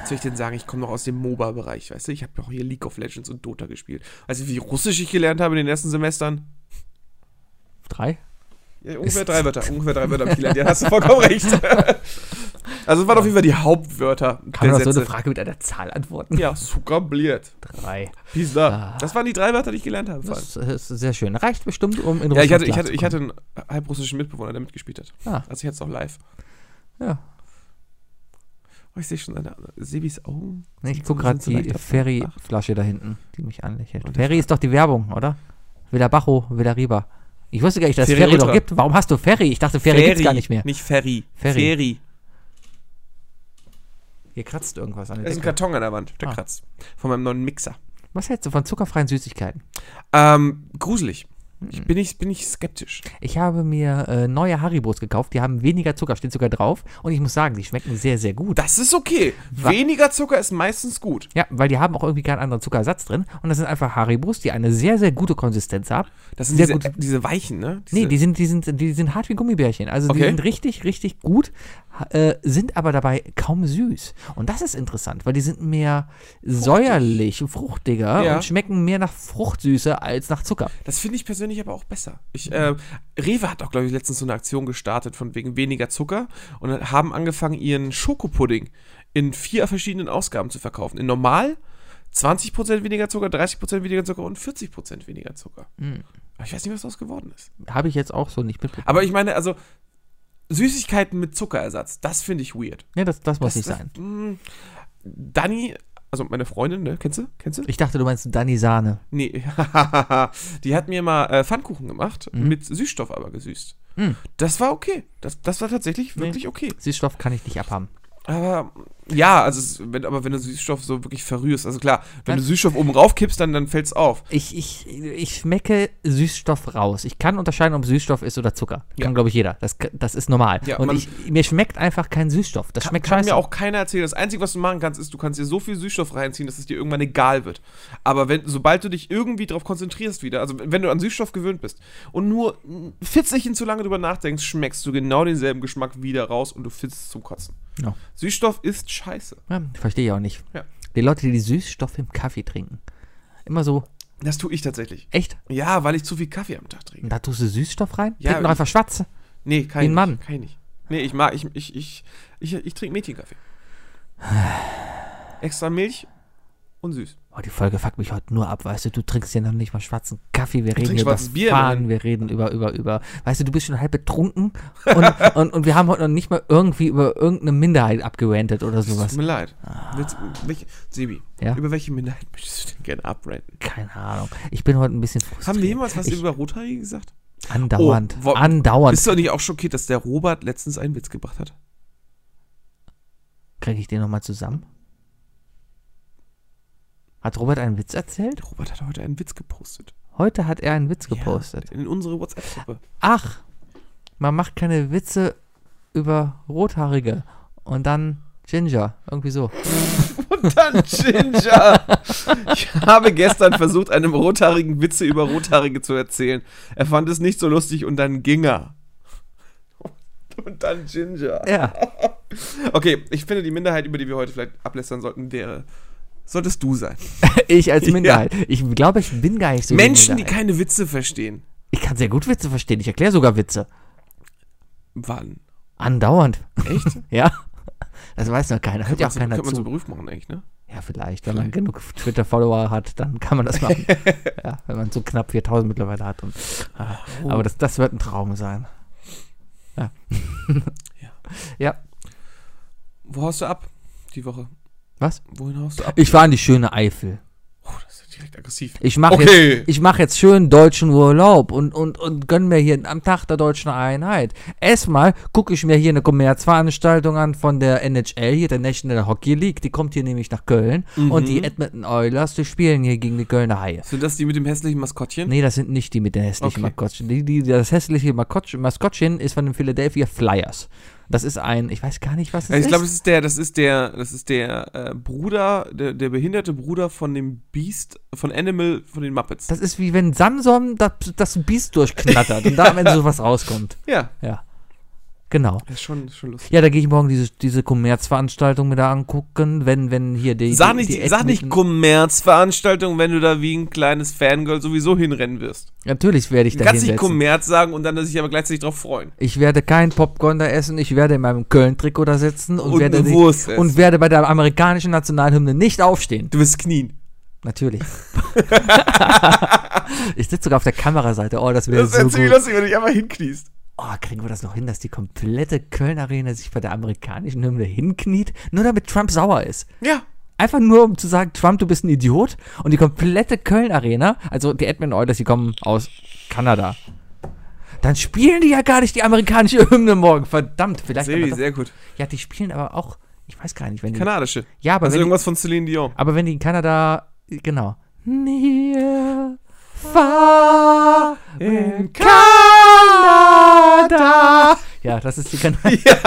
Was soll ich denn sagen? Ich komme noch aus dem MOBA-Bereich, weißt du? Ich habe ja auch hier League of Legends und Dota gespielt. Also wie Russisch ich gelernt habe in den ersten Semestern? 3? Ja, ungefähr drei Wörter habe ich gelernt. Ja, hast du vollkommen recht. Also es waren auf jeden Fall die Hauptwörter. Kann man auf so eine Frage mit einer Zahl antworten? Ja, sukabliert. 3. Pizza. Das waren die 3 Wörter, die ich gelernt habe. Das ist sehr schön. Reicht bestimmt, um in Russland zu kommen. Ja, ich hatte einen halbrussischen Mitbewohner, der mitgespielt hat. Also ich hatte es auch live. Ja. Oh, ich sehe schon Sebis Augen. Nee, ich gucke gerade die Ferry-Flasche da hinten, die mich anlächelt. Und Ferry ist doch die Werbung, oder? Villa Bajo, Villa Riba. Ich wusste gar nicht, dass es Ferry noch gibt. Warum hast du Ferry? Ich dachte, Ferry gibt es gar nicht mehr. Nicht Ferry. Ferry. Hier kratzt irgendwas an der Decke. Da ist ein Karton an der Wand, der kratzt. Von meinem neuen Mixer. Was hältst du von zuckerfreien Süßigkeiten? Gruselig. Ich bin skeptisch. Ich habe mir neue Haribos gekauft, die haben weniger Zucker, steht sogar drauf. Und ich muss sagen, die schmecken sehr, sehr gut. Das ist okay. Weniger Zucker ist meistens gut. Ja, weil die haben auch irgendwie keinen anderen Zuckerersatz drin. Und das sind einfach Haribos, die eine sehr, sehr gute Konsistenz haben. Das sind diese weichen, ne? Nee, die sind hart wie Gummibärchen. Also die sind richtig, richtig gut, sind aber dabei kaum süß. Und das ist interessant, weil die sind mehr säuerlich, fruchtiger und schmecken mehr nach Fruchtsüße als nach Zucker. Das finde ich persönlich aber auch besser. Rewe hat auch, glaube ich, letztens so eine Aktion gestartet von wegen weniger Zucker und haben angefangen, ihren Schokopudding in 4 verschiedenen Ausgaben zu verkaufen. In normal 20% weniger Zucker, 30% weniger Zucker und 40% weniger Zucker. Mhm. Aber ich weiß nicht, was daraus geworden ist. Habe ich jetzt auch so nicht mitbekommen. Aber ich meine, also Süßigkeiten mit Zuckerersatz, das finde ich weird. Ja, das muss nicht sein. Dani... Also meine Freundin, ne? Kennst du? Ich dachte, du meinst Dani Sahne. Nee, die hat mir mal Pfannkuchen gemacht, mit Süßstoff aber gesüßt. Mm. Das war okay. Das war tatsächlich wirklich okay. Süßstoff kann ich nicht abhaben. Aber Ja, also wenn du Süßstoff so wirklich verrührst, also klar, wenn du Süßstoff oben rauf kippst, dann fällt's auf. Ich schmecke Süßstoff raus. Ich kann unterscheiden, ob Süßstoff ist oder Zucker. Ja. Kann, glaube ich, jeder. Das ist normal. Ja, und mir schmeckt einfach kein Süßstoff. Das schmeckt scheiße. Kann mir auch keiner erzählen. Das Einzige, was du machen kannst, ist, du kannst dir so viel Süßstoff reinziehen, dass es dir irgendwann egal wird. Aber sobald du dich irgendwie drauf konzentrierst wieder, also wenn du an Süßstoff gewöhnt bist und nur 40 zu lange drüber nachdenkst, schmeckst du genau denselben Geschmack wieder raus und du findest zum Kotzen. No. Süßstoff ist scheiße. Ja, verstehe ich auch nicht. Ja. Die Leute, die Süßstoff im Kaffee trinken, immer so. Das tue ich tatsächlich. Echt? Ja, weil ich zu viel Kaffee am Tag trinke. Und da tust du Süßstoff rein? Ja, trink doch einfach Schwarze. Nee, kein. Wie ein Mann. Kein nicht. Nee, ich trinke Mädchenkaffee. Extra Milch und süß. Oh, die Folge fuckt mich heute nur ab, weißt du, du trinkst ja noch nicht mal schwarzen Kaffee, wir reden über Bier, Fahren, wir reden über, weißt du, du bist schon halb betrunken und wir haben heute noch nicht mal irgendwie über irgendeine Minderheit abgerantet oder sowas. Tut mir leid. Sebi, ja? Über welche Minderheit möchtest du denn gerne abranten? Keine Ahnung, ich bin heute ein bisschen frustriert. Haben wir jemals was über Rothaarige gesagt? Andauernd, andauernd. Bist du nicht auch schockiert, dass der Robert letztens einen Witz gebracht hat? Kriege ich den nochmal zusammen? Hat Robert einen Witz erzählt? Robert hat heute einen Witz gepostet. Heute hat er einen Witz gepostet? In unsere WhatsApp-Gruppe. Ach, man macht keine Witze über Rothaarige und dann Ginger, irgendwie so. Und dann Ginger. Ich habe gestern versucht, einem Rothaarigen Witze über Rothaarige zu erzählen. Er fand es nicht so lustig und dann ging er. Und dann Ginger. Ja. Okay, ich finde, die Minderheit, über die wir heute vielleicht ablästern sollten, wäre... Solltest du sein. Ich als Minderheit. Ja. Ich glaube, ich bin gar nicht so Menschen, die keine Witze verstehen. Ich kann sehr gut Witze verstehen. Ich erkläre sogar Witze. Wann? Andauernd. Echt? Ja. Das weiß noch keiner. Hört ja auch keiner zu. Kann man so Beruf machen eigentlich, ne? Ja, vielleicht. Wenn man genug Twitter-Follower hat, dann kann man das machen. Ja, wenn man so knapp 4.000 mittlerweile hat. Und, aber das wird ein Traum sein. Ja. Ja. Wo haust du ab die Woche? Was? Wohin haust du ab? Ich war in die schöne Eifel. Oh, das ist direkt aggressiv. Ich mach jetzt schön deutschen Urlaub und gönn mir hier am Tag der Deutschen Einheit. Erstmal gucke ich mir hier eine Kommerzveranstaltung an von der NHL, hier der National Hockey League. Die kommt hier nämlich nach Köln. Mhm. Und die Edmonton Oilers, die spielen hier gegen die Kölner Haie. Sind das die mit dem hässlichen Maskottchen? Nee, das sind nicht die mit dem hässlichen Maskottchen. Das hässliche Maskottchen ist von den Philadelphia Flyers. Das ist ein, ich weiß gar nicht, was es ist. Ich glaube, das ist der Bruder, der behinderte Bruder von dem Beast, von Animal, von den Muppets. Das ist wie wenn Samson das Beast durchknattert und da am Ende sowas rauskommt. Ja. Ja. Genau. Das ist schon lustig. Ja, da gehe ich morgen diese Kommerzveranstaltung mir da angucken, wenn hier die... Sag nicht Kommerzveranstaltung, wenn du da wie ein kleines Fangirl sowieso hinrennen wirst. Natürlich werde ich da hinsetzen. Du kannst nicht Kommerz sagen und dann sich aber gleichzeitig drauf freuen. Ich werde kein Popcorn da essen, ich werde in meinem Köln-Trikot da sitzen und werde bei der amerikanischen Nationalhymne nicht aufstehen. Du wirst knien. Natürlich. Ich sitze sogar auf der Kameraseite. Oh, das wäre so gut. Das wäre ziemlich lustig, wenn du dich einfach hinkniest. Oh, kriegen wir das noch hin, dass die komplette Köln-Arena sich bei der amerikanischen Hymne hinkniet, nur damit Trump sauer ist? Ja. Einfach nur, um zu sagen, Trump, du bist ein Idiot. Und die komplette Köln-Arena, also die Edmonton Oilers, die kommen aus Kanada. Dann spielen die ja gar nicht die amerikanische Hymne morgen. Verdammt, vielleicht. Sehr gut. Ja, die spielen aber auch, ich weiß gar nicht, wenn die... Kanadische. Ja, aber also irgendwas von Celine Dion. Aber wenn die in Kanada, genau. Near, far, in Kanada. Ja, das ist die Kanada. Ja.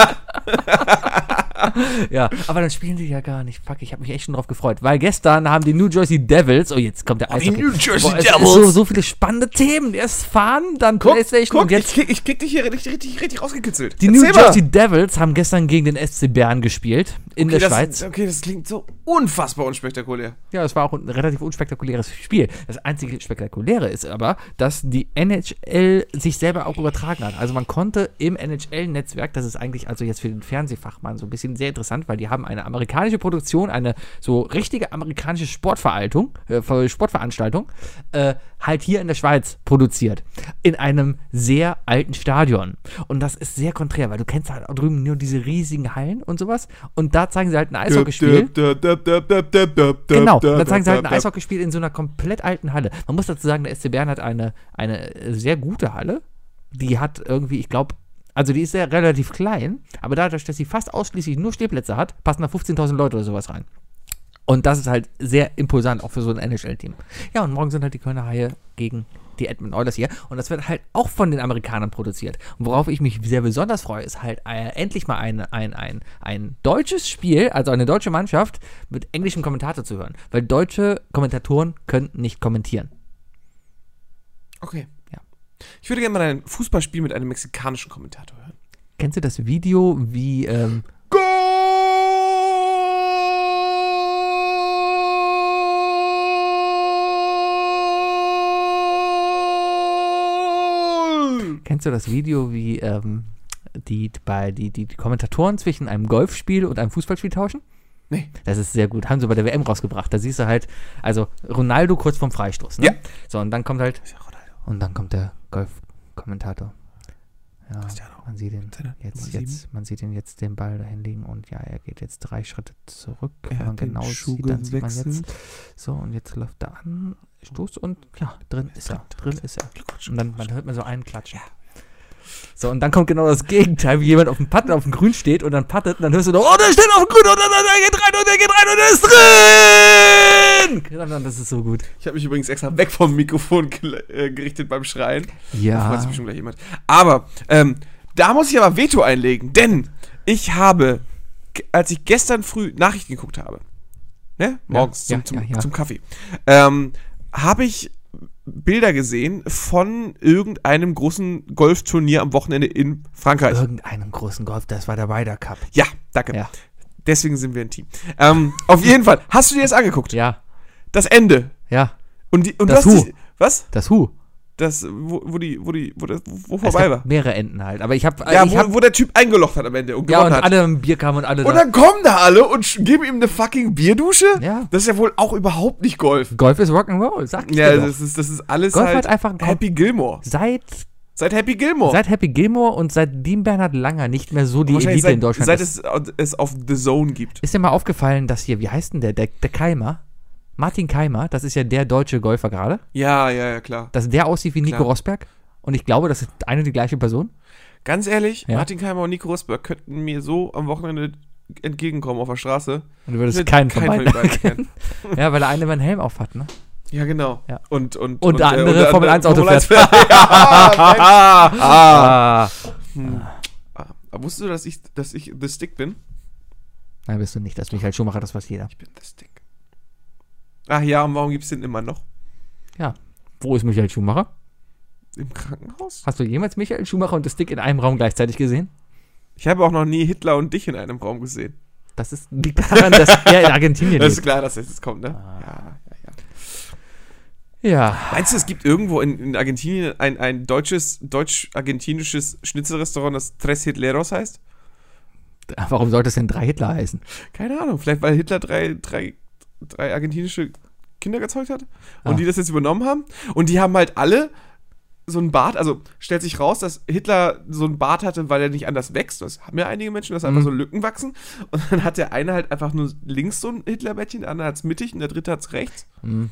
Ja, aber dann spielen die ja gar nicht. Fuck, ich habe mich echt schon drauf gefreut, weil gestern haben die New Jersey Devils, oh, jetzt kommt der Eishockey. Die New Jersey Devils. So viele spannende Themen. Erst fahren, dann PlayStation und jetzt... Ich krieg dich hier richtig rausgekitzelt. Die New Jersey Devils haben gestern gegen den SC Bern gespielt in der Schweiz. Okay, das klingt so unfassbar unspektakulär. Ja, es war auch ein relativ unspektakuläres Spiel. Das einzige Spektakuläre ist aber, dass die NHL sich selber auch übertragen hat. Also man konnte im NHL-Netzwerk, das ist eigentlich also jetzt für den Fernsehfachmann so ein bisschen sehr interessant, weil die haben eine amerikanische Produktion, eine so richtige amerikanische Sportveranstaltung halt hier in der Schweiz produziert. In einem sehr alten Stadion. Und das ist sehr konträr, weil du kennst halt auch drüben nur diese riesigen Hallen und sowas. Und da zeigen sie halt ein Eishockeyspiel. Genau, da zeigen sie halt ein Eishockeyspiel in so einer komplett alten Halle. Man muss dazu sagen, der SC Bern hat eine sehr gute Halle. Die hat irgendwie, ich glaube, Also die ist ja relativ klein, aber dadurch, dass sie fast ausschließlich nur Stehplätze hat, passen da 15.000 Leute oder sowas rein. Und das ist halt sehr imposant, auch für so ein NHL-Team. Ja, und morgen sind halt die Kölner Haie gegen die Edmonton Oilers hier. Und das wird halt auch von den Amerikanern produziert. Und worauf ich mich sehr besonders freue, ist halt endlich mal ein deutsches Spiel, also eine deutsche Mannschaft, mit englischem Kommentator zu hören. Weil deutsche Kommentatoren können nicht kommentieren. Okay. Ja. Ich würde gerne mal ein Fußballspiel mit einem mexikanischen Kommentator hören. Kennst du das Video, wie... Go! Kennst du das Video, wie die Kommentatoren zwischen einem Golfspiel und einem Fußballspiel tauschen? Nee. Das ist sehr gut. Haben sie bei der WM rausgebracht. Da siehst du halt, also Ronaldo kurz vorm Freistoß. Ne? Ja. So, und dann kommt halt, und dann kommt der Golfkommentator. Ja, man sieht ihn jetzt, den Ball dahin liegen und ja, er geht jetzt 3 Schritte zurück. Er hat den Schuh gewechselt. So, und jetzt läuft er an, Stoß und ja, drin ist er. Und dann hört man so einen Klatschen. Ja. So, und dann kommt genau das Gegenteil, wie jemand auf dem Putten auf dem Grün steht und dann puttet und dann hörst du noch, oh, der steht auf dem Grün und dann er geht rein und er ist drin! Das ist so gut. Ich habe mich übrigens extra weg vom Mikrofon gerichtet beim Schreien. Ja. Da freut mich schon gleich jemand. Aber da muss ich aber Veto einlegen, denn ich habe, als ich gestern früh Nachrichten geguckt habe, ne, morgens zum Kaffee, habe ich Bilder gesehen von irgendeinem großen Golfturnier am Wochenende in Frankreich. Irgendeinem großen Golf, das war der Ryder Cup. Ja, danke. Ja. Deswegen sind wir ein Team. Auf jeden Fall, hast du dir das angeguckt? Ja. Das Ende. Ja. Und das Hu. Was? Das Hu. Das, wo vorbei war. Mehrere Enden halt. Aber ich habe. Ja, wo der Typ eingelocht hat am Ende und gewonnen hat. Ja, und alle im Bier kamen und alle. Und dann kommen da alle und geben ihm eine fucking Bierdusche? Ja. Das ist ja wohl auch überhaupt nicht Golf. Golf ist Rock'n'Roll, sag ich dir. Ja, das ist alles Golf halt einfach Happy Gilmore. Seit Happy Gilmore und seitdem Bernhard Langer nicht mehr so die Elite in Deutschland ist. Seit es auf The Zone gibt. Ist dir mal aufgefallen, dass hier, wie heißt denn der Keimer? Martin Keimer, das ist ja der deutsche Golfer gerade. Ja, klar. Dass der aussieht wie Nico Rosberg. Und ich glaube, das ist eine und die gleiche Person. Ganz ehrlich, ja? Martin Keimer und Nico Rosberg könnten mir so am Wochenende entgegenkommen auf der Straße. Und du würdest keinen von beiden kennen. Ja, weil der eine einen Helm auf hat, ne? Ja, genau. Ja. Und der andere Formel-1-Auto fährt. Wusstest du, dass ich The Stick bin? Nein, bist du nicht. Das bin ich halt Schumacher, das weiß jeder. Ich bin The Stick. Ach ja, und warum gibt es den immer noch? Ja. Wo ist Michael Schumacher? Im Krankenhaus. Hast du jemals Michael Schumacher und The Stick in einem Raum gleichzeitig gesehen? Ich habe auch noch nie Hitler und dich in einem Raum gesehen. Das liegt daran, dass er in Argentinien ist. Das ist klar, dass das jetzt kommt, ne? Ja. Meinst du, es gibt irgendwo in Argentinien ein deutsch-argentinisches Schnitzelrestaurant, das Tres Hitleros heißt? Warum sollte es denn 3 Hitler heißen? Keine Ahnung, vielleicht weil Hitler drei argentinische Kinder gezeugt hat und die das jetzt übernommen haben. Und die haben halt alle so einen Bart, also stellt sich raus, dass Hitler so einen Bart hatte, weil er nicht anders wächst. Das haben ja einige Menschen, dass einfach so Lücken wachsen. Und dann hat der eine halt einfach nur links so ein Hitlerbärtchen, der andere hat es mittig und der dritte hat es rechts. Mhm.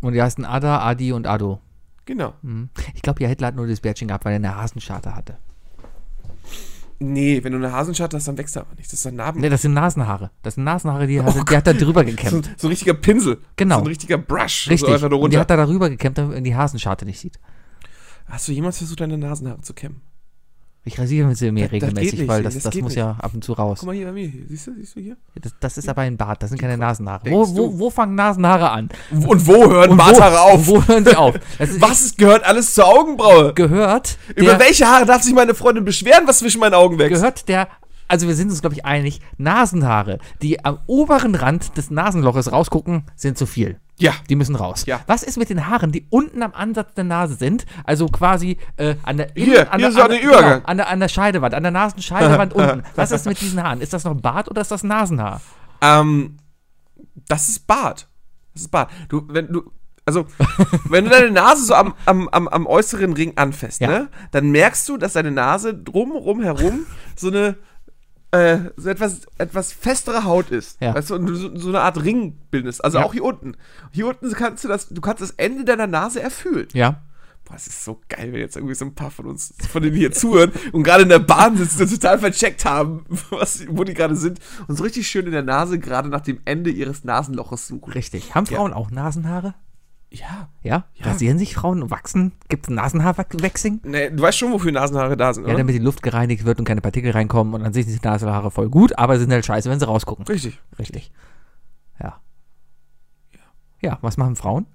Und die heißen Ada, Adi und Ado. Genau. Mhm. Ich glaube, ja, Hitler hat nur das Bärtchen gehabt, weil er eine Hasenscharte hatte. Nee, wenn du eine Hasenscharte hast, dann wächst er aber nicht. Das ist ein Narben. Nee, das sind Nasenhaare. Die hat da drüber gekämmt. So ein richtiger Pinsel. Genau. So ein richtiger Brush. Richtig. So und die hat da darüber gekämmt, damit man die Hasenscharte nicht sieht. Hast du jemals versucht, deine Nasenhaare zu kämmen? Ich rasiere sie mir regelmäßig, nicht, weil das muss nicht. Ja ab und zu raus. Guck mal hier bei mir. Siehst du hier? Das ist aber ein Bart, das sind keine Nasenhaare. Wo fangen Nasenhaare an? Und wo hören Barthaare auf? Wo hören sie auf? Was gehört alles zur Augenbraue? Über welche Haare darf sich meine Freundin beschweren, was zwischen meinen Augen wächst? Also wir sind uns, glaube ich, einig, Nasenhaare, die am oberen Rand des Nasenloches rausgucken, sind zu viel. Ja. Die müssen raus. Ja. Was ist mit den Haaren, die unten am Ansatz der Nase sind, also quasi an der Scheidewand, an der Nasenscheidewand unten. Was ist mit diesen Haaren? Ist das noch Bart oder ist das Nasenhaar? Das ist Bart. Wenn du deine Nase so am äußeren Ring anfasst, ne, dann merkst du, dass deine Nase drumherum herum so eine so etwas festere Haut ist. Ja. Weißt du, und so eine Art Ring bildest. Also auch hier unten. Hier unten kannst du das Ende deiner Nase erfüllen. Ja. boah, es ist so geil, wenn jetzt irgendwie so ein paar von uns, von denen hier zuhören und gerade in der Bahn sitzen und total vercheckt haben, wo die gerade sind und so richtig schön in der Nase gerade nach dem Ende ihres Nasenloches suchen. Richtig. Haben Frauen auch Nasenhaare? Ja. Ja? Rasieren sich Frauen und wachsen? Gibt es ein Nasenhaarwachsing? Nee, du weißt schon, wofür Nasenhaare da sind, oder? Ja, damit die Luft gereinigt wird und keine Partikel reinkommen und an sich sind die Nasenhaare voll gut, aber sind halt scheiße, wenn sie rausgucken. Richtig. Richtig. Ja. Ja, was machen Frauen?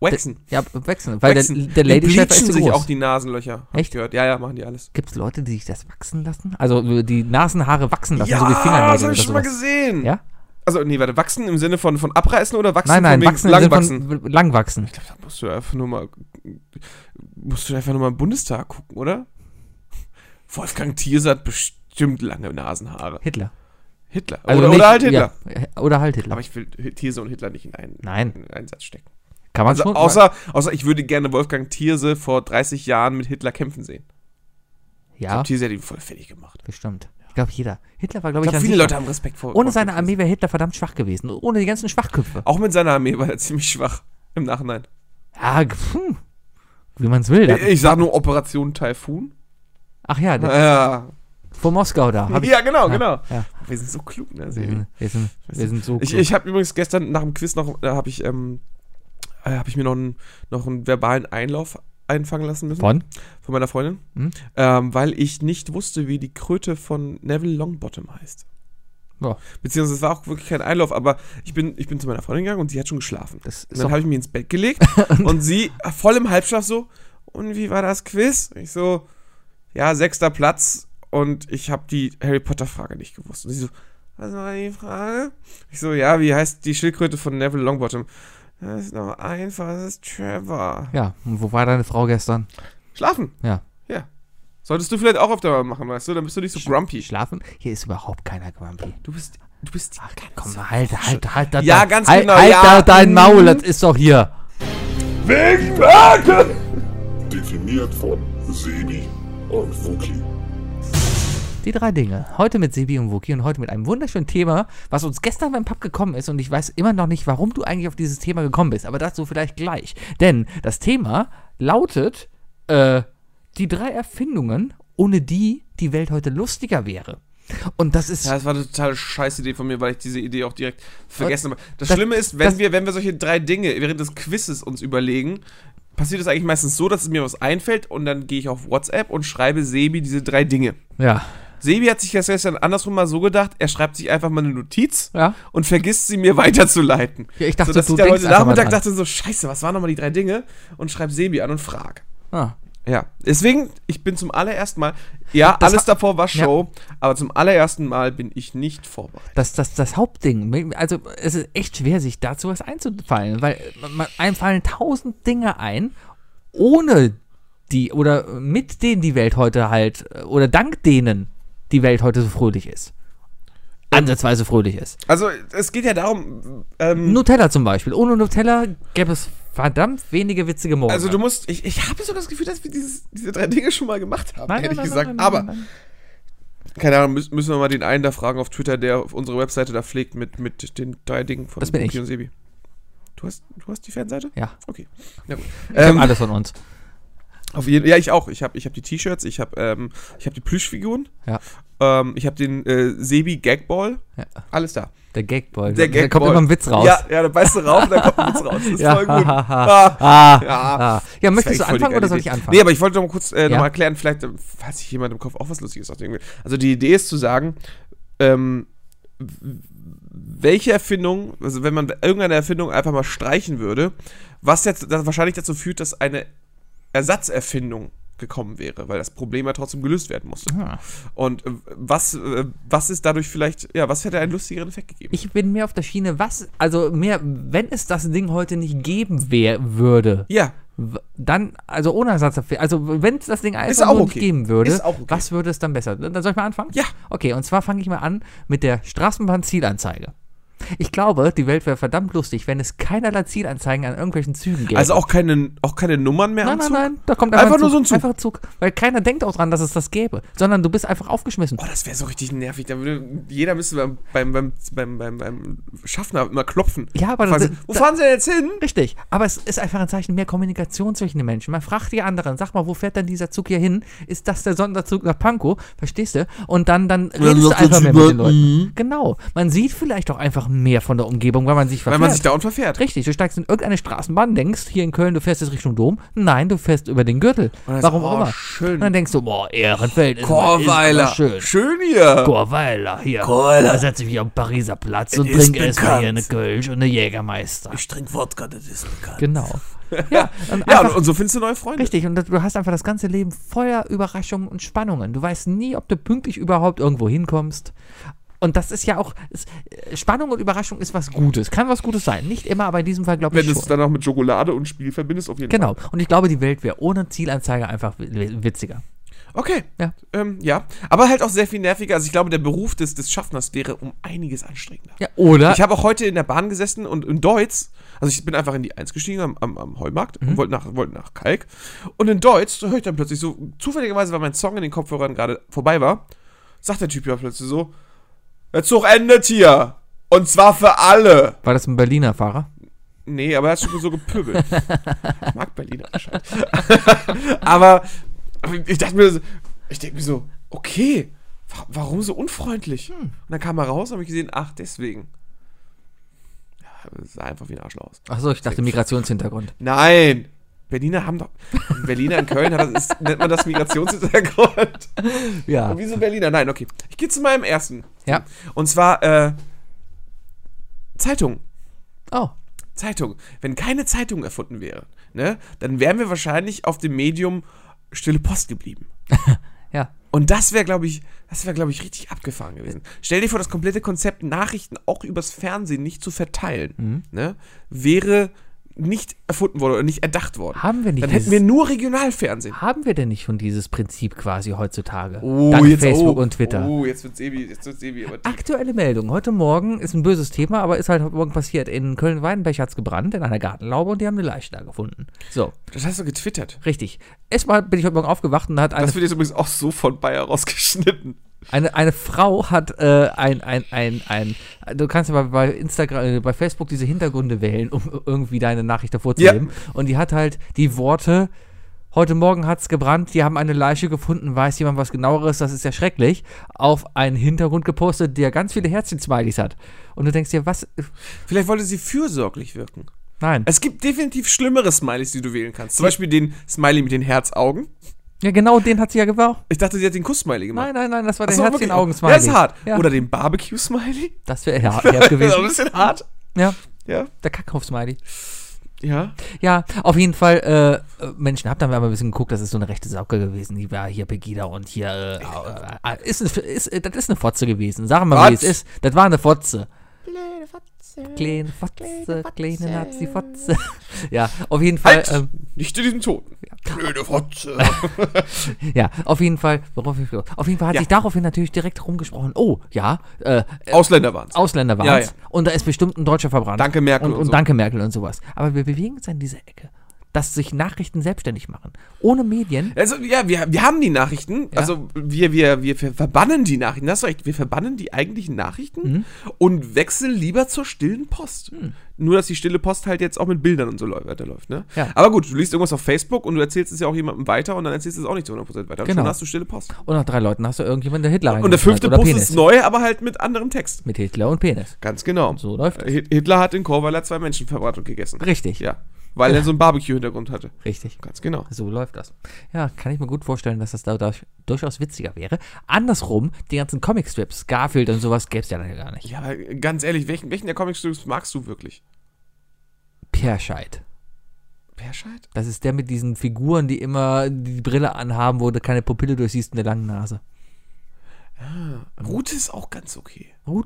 Waxen. Ja, waxen. Weil der Lady-Chef ist zu groß. Sich auch die Nasenlöcher. Echt? Gehört. Ja, machen die alles. Gibt es Leute, die sich das wachsen lassen? Also die Nasenhaare wachsen lassen, ja, so wie Fingernägel. Das habe ich schon mal gesehen. Ja? Also, nee, warte, wachsen im Sinne von abreißen oder wachsen? Nein, wachsen im Sinne von langwachsen. Ich glaube, da musst du einfach nur mal im Bundestag gucken, oder? Wolfgang Thierse hat bestimmt lange Nasenhaare. Hitler. Also oder halt Hitler. Ja, oder halt Hitler. Aber ich will Thierse und Hitler nicht in einen Satz stecken. Kann man schon. Außer ich würde gerne Wolfgang Thierse vor 30 Jahren mit Hitler kämpfen sehen. Ja. Ich glaube, Thierse hat ihn voll fertig gemacht. Bestimmt. Ja. Ich glaube, jeder. Hitler war, glaube ich viele Leute haben Respekt vor. Ohne seine Armee wäre Hitler verdammt schwach gewesen. Ohne die ganzen Schwachköpfe. Auch mit seiner Armee war er ziemlich schwach. Im Nachhinein. Ja, wie man es will. Ich sage nur Operation Taifun. Ach ja. Ja. Vor Moskau da. Ja, genau. Ja. Wir sind so klug, ne? Wir sind so klug. Ich habe übrigens gestern nach dem Quiz habe ich mir noch einen verbalen Einlauf einfangen lassen müssen. Von meiner Freundin. Mhm. Weil ich nicht wusste, wie die Kröte von Neville Longbottom heißt. Ja. Beziehungsweise es war auch wirklich kein Einlauf, aber ich bin zu meiner Freundin gegangen und sie hat schon geschlafen. Und dann habe ich mich ins Bett gelegt und sie voll im Halbschlaf so, und wie war das Quiz? Ich so, ja, 6. Platz. Und ich habe die Harry Potter-Frage nicht gewusst. Und sie so, was war die Frage? Ich so, ja, wie heißt die Schildkröte von Neville Longbottom? Das ist noch einfach, das ist Trevor. Ja, und wo war deine Frau gestern? Schlafen. Ja. Solltest du vielleicht auch auf der Wahl machen, weißt du? Dann bist du nicht so grumpy. Schlafen? Hier ist überhaupt keiner grumpy. Du bist... Ach, komm, halt da. Ja, ganz genau, ja. Halt da dein Maul, das ist doch hier. Wegen Merkel! Definiert von Sebi und Fuki. Die drei Dinge. Heute mit Sebi und Wookie und heute mit einem wunderschönen Thema, was uns gestern beim Pub gekommen ist und ich weiß immer noch nicht, warum du eigentlich auf dieses Thema gekommen bist, aber dazu vielleicht gleich. Denn das Thema lautet, die drei Erfindungen, ohne die die Welt heute lustiger wäre. Und das ist... Ja, das war eine total scheiß Idee von mir, weil ich diese Idee auch direkt vergessen habe. Das Schlimme ist, wenn wir solche drei Dinge während des Quizzes uns überlegen... Passiert es eigentlich meistens so, dass es mir was einfällt und dann gehe ich auf WhatsApp und schreibe Sebi diese drei Dinge. Ja. Sebi hat sich das gestern andersrum mal so gedacht, er schreibt sich einfach mal eine Notiz und vergisst sie mir weiterzuleiten. Ja, ich dachte, so, dass du denkst heute Nachmittag dachte so, scheiße, was waren nochmal die drei Dinge? Und schreib Sebi an und frag. Ah. Ja, deswegen, ich bin zum allerersten Mal, alles davor war Show, aber zum allerersten Mal bin ich nicht vorbereitet. Das Hauptding, also es ist echt schwer, sich dazu was einzufallen, weil einem fallen 1000 Dinge ein, ohne die oder mit denen die Welt heute halt, oder dank denen die Welt heute so fröhlich ist. Ansatzweise fröhlich ist. Also es geht ja darum... Nutella zum Beispiel. Ohne Nutella gäbe es verdammt wenige witzige Momente. Also du musst... Ich habe so das Gefühl, dass wir diese drei Dinge schon mal gemacht haben, ehrlich gesagt. Nein. Keine Ahnung, müssen wir mal den einen da fragen auf Twitter, der auf unserer Webseite da pflegt mit den drei Dingen von Buki und Sebi. Du hast die Fanseite? Ja. Okay. Na gut. Ich hab alles von uns. Ja, ich auch. Ich hab die T-Shirts, ich hab die Plüschfiguren. Ja. Ich habe den Sebi Gagball. Ja. Alles da. Der Gagball. Da kommt immer ein Witz raus. Ja, da beißt du rauf und da kommt ein Witz raus. Das ist voll gut. Ja, möchtest du anfangen oder soll ich anfangen? Nee, aber ich wollte noch mal kurz noch mal erklären, vielleicht hat sich jemand im Kopf auch was Lustiges ausdenken will. Also die Idee ist zu sagen, welche Erfindung, also wenn man irgendeine Erfindung einfach mal streichen würde, was jetzt das wahrscheinlich dazu führt, dass eine Ersatzerfindung gekommen wäre, weil das Problem ja trotzdem gelöst werden musste. Ah. Und was ist dadurch vielleicht, was hätte einen lustigeren Effekt gegeben? Ich bin mehr auf der Schiene, wenn es das Ding heute nicht geben würde. Ja. Dann, also ohne Ersatz, also wenn es das Ding einfach nicht geben würde, okay. Was würde es dann besser? Dann soll ich mal anfangen? Ja. Okay, und zwar fange ich mal an mit der Straßenbahn-Zielanzeige. Ich glaube, die Welt wäre verdammt lustig, wenn es keinerlei Zielanzeigen an irgendwelchen Zügen gäbe. Also auch keine Nummern mehr am Zug? Nein, da kommt einfach nur so ein Zug. Einfach Zug, weil keiner denkt auch dran, dass es das gäbe, sondern du bist einfach aufgeschmissen. Oh, das wäre so richtig nervig. Da würde, jeder müsste beim Schaffner immer klopfen. Ja, aber wo fahren Sie denn jetzt hin? Richtig, aber es ist einfach ein Zeichen mehr Kommunikation zwischen den Menschen. Man fragt die anderen, sag mal, wo fährt denn dieser Zug hier hin? Ist das der Sonderzug nach Pankow? Verstehst du? Und dann redest du einfach mehr mit den Leuten. Genau. Man sieht vielleicht auch einfach mehr von der Umgebung, weil man sich verfährt. Weil man sich dauernd verfährt. Richtig. Du steigst in irgendeine Straßenbahn, denkst, hier in Köln, du fährst jetzt Richtung Dom. Nein, du fährst über den Gürtel. Warum auch immer. Schön. Und dann denkst du, boah, Ehrenfeld ist Chorweiler. Schön hier. Chorweiler, hier. Da setze ich mich am Pariser Platz und trinke erstmal hier eine Kölsch und eine Jägermeister. Ich trinke Wodka, das ist bekannt. Genau. Ja, und so findest du neue Freunde. Richtig, und du hast einfach das ganze Leben Feuer, Überraschungen und Spannungen. Du weißt nie, ob du pünktlich überhaupt irgendwo hinkommst. Und das ist ja auch, Spannung und Überraschung ist was Gutes. Kann was Gutes sein. Nicht immer, aber in diesem Fall glaube ich schon. Wenn du es dann auch mit Schokolade und Spiel verbindest, auf jeden Fall. Genau. Und ich glaube, die Welt wäre ohne Zielanzeige einfach witziger. Okay. Ja. Aber halt auch sehr viel nerviger. Also ich glaube, der Beruf des Schaffners wäre um einiges anstrengender. Ja, oder? Ich habe auch heute in der Bahn gesessen und in Deutz, also ich bin einfach in die 1 gestiegen am Heumarkt und wollte nach Kalk. Und in Deutz höre ich dann plötzlich so, zufälligerweise, weil mein Song in den Kopfhörern gerade vorbei war, sagt der Typ ja plötzlich so, der Zug endet hier. Und zwar für alle. War das ein Berliner Fahrer? Nee, aber er hat schon so gepöbelt. Ich mag Berliner anscheinend. Aber ich denke mir so, okay, warum so unfreundlich? Und dann kam er raus und habe ich gesehen, ach, deswegen. Ja, sah einfach wie ein Arschloch aus. Achso, ich dachte Migrationshintergrund. Nein, Berliner haben doch, Berliner in Köln, nennt man das Migrationshintergrund? Ja. Und wieso Berliner? Nein, okay. Ich gehe zu meinem ersten. Ja. Und zwar, Zeitung. Oh. Zeitung. Wenn keine Zeitung erfunden wäre, ne, dann wären wir wahrscheinlich auf dem Medium Stille Post geblieben. Ja. Und das wäre, glaube ich, richtig abgefahren gewesen. Stell dir vor, das komplette Konzept, Nachrichten auch übers Fernsehen nicht zu verteilen, ne, wäre nicht erfunden worden oder nicht erdacht worden. Haben wir nicht. Dann hätten wir nur Regionalfernsehen. Haben wir denn nicht schon dieses Prinzip quasi heutzutage? Oh, dank jetzt Facebook und Twitter. Oh, jetzt wird's Ebi. Aktuelle Meldung. Heute Morgen ist ein böses Thema, aber ist halt heute Morgen passiert. In Köln-Weidenberg hat's gebrannt, in einer Gartenlaube, und die haben eine Leiche da gefunden. So. Das hast du getwittert. Richtig. Erstmal bin ich heute Morgen aufgewacht und hat eine... Das wird jetzt übrigens auch so von Bayer rausgeschnitten. Eine Frau hat du kannst ja bei Instagram, bei Facebook diese Hintergründe wählen, um irgendwie deine Nachricht hervorzuheben. Ja. Und die hat halt die Worte, heute Morgen hat's gebrannt, die haben eine Leiche gefunden, weiß jemand was genaueres, das ist ja schrecklich, auf einen Hintergrund gepostet, der ganz viele Herzchen-Smileys hat. Und du denkst dir, was... Vielleicht wollte sie fürsorglich wirken. Nein. Es gibt definitiv schlimmere Smileys, die du wählen kannst. Zum Beispiel den Smiley mit den Herzaugen. Ja, genau, den hat sie ja gebraucht. Ich dachte, sie hat den Kuss-Smiley gemacht. Nein, das war der Herzchen-Augen-Smiley. Der ist hart. Ja. Oder den Barbecue-Smiley. Das wäre hart gewesen. Das war ein bisschen hart. Ja. Der Kackhoff-Smiley. Ja. Ja, auf jeden Fall, Menschen, habt da mal ein bisschen geguckt, das ist so eine rechte Sauke gewesen. Die war hier Pegida und hier, das ist eine Fotze gewesen. Sag mal, wie es ist. Das war eine Fotze. Blöde Fotze. Kleine Fotze, kleine Nazi-Fotze. Ja, auf jeden Fall. Halt, nicht in diesem Ton. Ja. Blöde Fotze. Ja, auf jeden Fall. Auf jeden Fall hat sich daraufhin natürlich direkt rumgesprochen. Oh, ja. Ausländer waren's. Ja. Und da ist bestimmt ein Deutscher verbrannt. Danke Merkel und so. Danke Merkel und sowas. Aber wir bewegen uns an diese Ecke, dass sich Nachrichten selbstständig machen. Ohne Medien. Also, ja, wir haben die Nachrichten. Ja. Also, wir verbannen die Nachrichten. Das ist recht. Wir verbannen die eigentlichen Nachrichten und wechseln lieber zur stillen Post. Nur, dass die stille Post halt jetzt auch mit Bildern und so weiterläuft. Ne? Ja. Aber gut, du liest irgendwas auf Facebook und du erzählst es ja auch jemandem weiter und dann erzählst du es auch nicht zu 100% weiter. Genau. Und schon hast du stille Post. Und nach 3 Leuten hast du irgendjemanden, der Hitler reingeschrieben hat. Und der 5. Post Penis ist neu, aber halt mit anderem Text. Mit Hitler und Penis. Ganz genau. So läuft es. Hitler hat in Chorweiler 2 Menschen verbrannt und gegessen. Richtig. Ja. Weil er so einen Barbecue-Hintergrund hatte. Richtig. Ganz genau. So läuft das. Ja, kann ich mir gut vorstellen, dass das da durchaus witziger wäre. Andersrum, die ganzen Comicstrips, Garfield und sowas, gäbe es ja dann gar nicht. Ja, aber ganz ehrlich, welchen der Comicstrips magst du wirklich? Perscheid. Perscheid? Das ist der mit diesen Figuren, die immer die Brille anhaben, wo du keine Pupille durchsiehst und eine lange Nase. Ah, Rute ist auch ganz okay. Ralf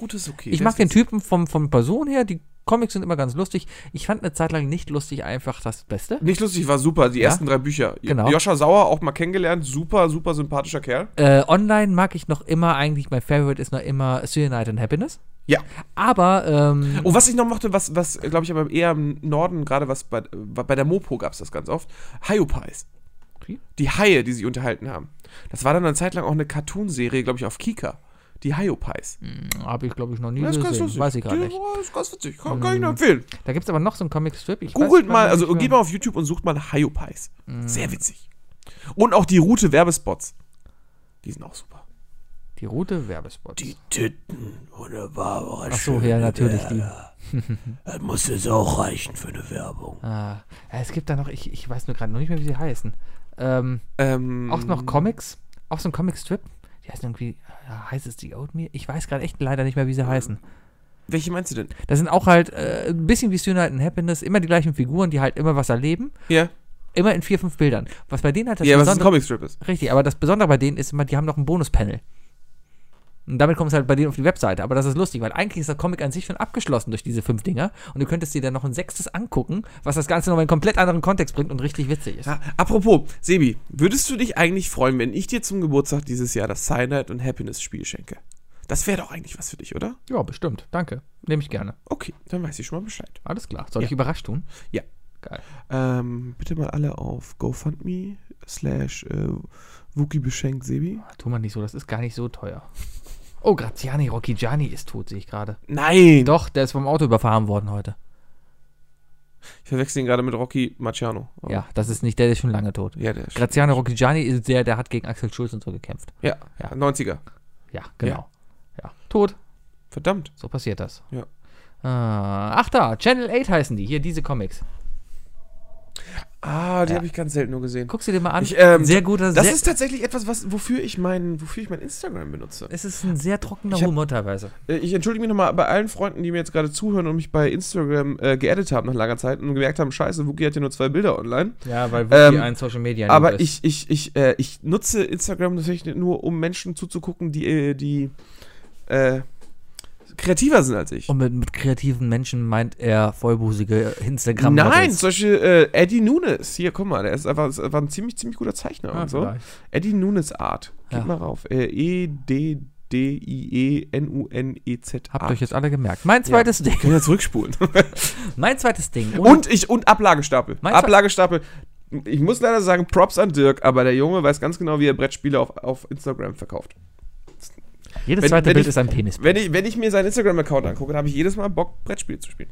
Rute ist okay. Ich mag den Typen vom Person her, die Comics sind immer ganz lustig. Ich fand eine Zeit lang Nicht lustig einfach das Beste. Nicht lustig war super, die ersten 3 Bücher. Genau. Joscha Sauer auch mal kennengelernt, super, super sympathischer Kerl. Online mag ich noch immer, eigentlich mein Favorite ist noch immer Cyanide and Happiness. Ja. Aber, oh, was ich noch mochte, was glaube ich, aber eher im Norden, gerade was bei der Mopo gab es das ganz oft, Haiopais. Okay. Die Haie, die sich unterhalten haben. Das war dann eine Zeit lang auch eine Cartoon-Serie, glaube ich, auf Kika. Die Haiopais. Habe ich, glaube ich, noch nie gesehen. Weiß ich gar nicht. Das ist ganz witzig. Kann ich nur empfehlen. Da gibt es aber noch so einen Comic-Strip. Googelt mal, also geht mal auf YouTube und sucht mal Haiopais. Sehr witzig. Und auch die Route-Werbespots. Die sind auch super. Die Route-Werbespots. Die Titten oder Barbara. Ach so, ja, natürlich Werder. Die. Das muss jetzt auch reichen für eine Werbung. Ah, es gibt da noch, ich weiß nur gerade noch nicht mehr, wie sie heißen. Auch noch Comics. Auch so ein Comic-Strip. Die heißen irgendwie, heißt es die Oatmeal? Ich weiß gerade echt leider nicht mehr, wie sie heißen. Welche meinst du denn? Das sind auch halt ein bisschen wie Student and Happiness, immer die gleichen Figuren, die halt immer was erleben. Ja. Yeah. Immer in 4, 5 Bildern. Was bei denen halt das Besondere... Ja, was ein Comic-Strip ist. Richtig, aber das Besondere bei denen ist immer, die haben noch ein Bonus-Panel. Und damit kommt es halt bei denen auf die Webseite. Aber das ist lustig, weil eigentlich ist der Comic an sich schon abgeschlossen durch diese 5 Dinger. Und du könntest dir dann noch ein 6. angucken, was das Ganze nochmal in einen komplett anderen Kontext bringt und richtig witzig ist. Ja, apropos, Sebi, würdest du dich eigentlich freuen, wenn ich dir zum Geburtstag dieses Jahr das Cyanide und Happiness Spiel schenke? Das wäre doch eigentlich was für dich, oder? Ja, bestimmt. Danke. Nehme ich gerne. Okay, dann weiß ich schon mal Bescheid. Alles klar. Soll ich überrascht tun? Ja. Geil. Bitte mal alle auf GoFundMe/Wookie-Beschenkt-Sebi. Tu mal nicht so, das ist gar nicht so teuer. Oh, Graziani Rocchigiani ist tot, sehe ich gerade. Nein! Doch, der ist vom Auto überfahren worden heute. Ich verwechsel ihn gerade mit Rocky Marciano. Ja, das ist nicht der, der ist schon lange tot. Ja, der ist Graziani Rocchigiani ist der hat gegen Axel Schulz und so gekämpft. Ja, ja. 90er. Ja, genau. Ja. Tot. Verdammt. So passiert das. Ja. Ach da, Channel 8 heißen die, hier diese Comics. Ah, die habe ich ganz selten nur gesehen. Guck sie dir mal an. Sehr guter. Das ist tatsächlich etwas, wofür ich mein Instagram benutze. Es ist ein sehr trockener Humor teilweise. Ich entschuldige mich nochmal bei allen Freunden, die mir jetzt gerade zuhören und mich bei Instagram geedit haben nach langer Zeit und gemerkt haben, scheiße, Wookie hat ja nur 2 Bilder online. Ja, weil Wookie ein Social Media Name ist. Aber ich nutze Instagram natürlich nur, um Menschen zuzugucken, die kreativer sind als ich. Und mit kreativen Menschen meint er vollbusige Instagram. Nein, zum Beispiel Eddie Nunes. Hier, guck mal, der ist einfach ein ziemlich, ziemlich guter Zeichner und so. Vielleicht. Eddie Nunes Art. Geht mal rauf. EDDIENUNEZ. Habt euch jetzt alle gemerkt. Mein zweites Ding. Können wir zurückspulen. Mein zweites Ding. Und Ablagestapel. Ablagestapel. Ich muss leider sagen, Props an Dirk, aber der Junge weiß ganz genau, wie er Brettspiele auf Instagram verkauft. Jedes zweite Bild ist ein Penis. Wenn ich mir seinen Instagram-Account angucke, habe ich jedes Mal Bock, Brettspiele zu spielen.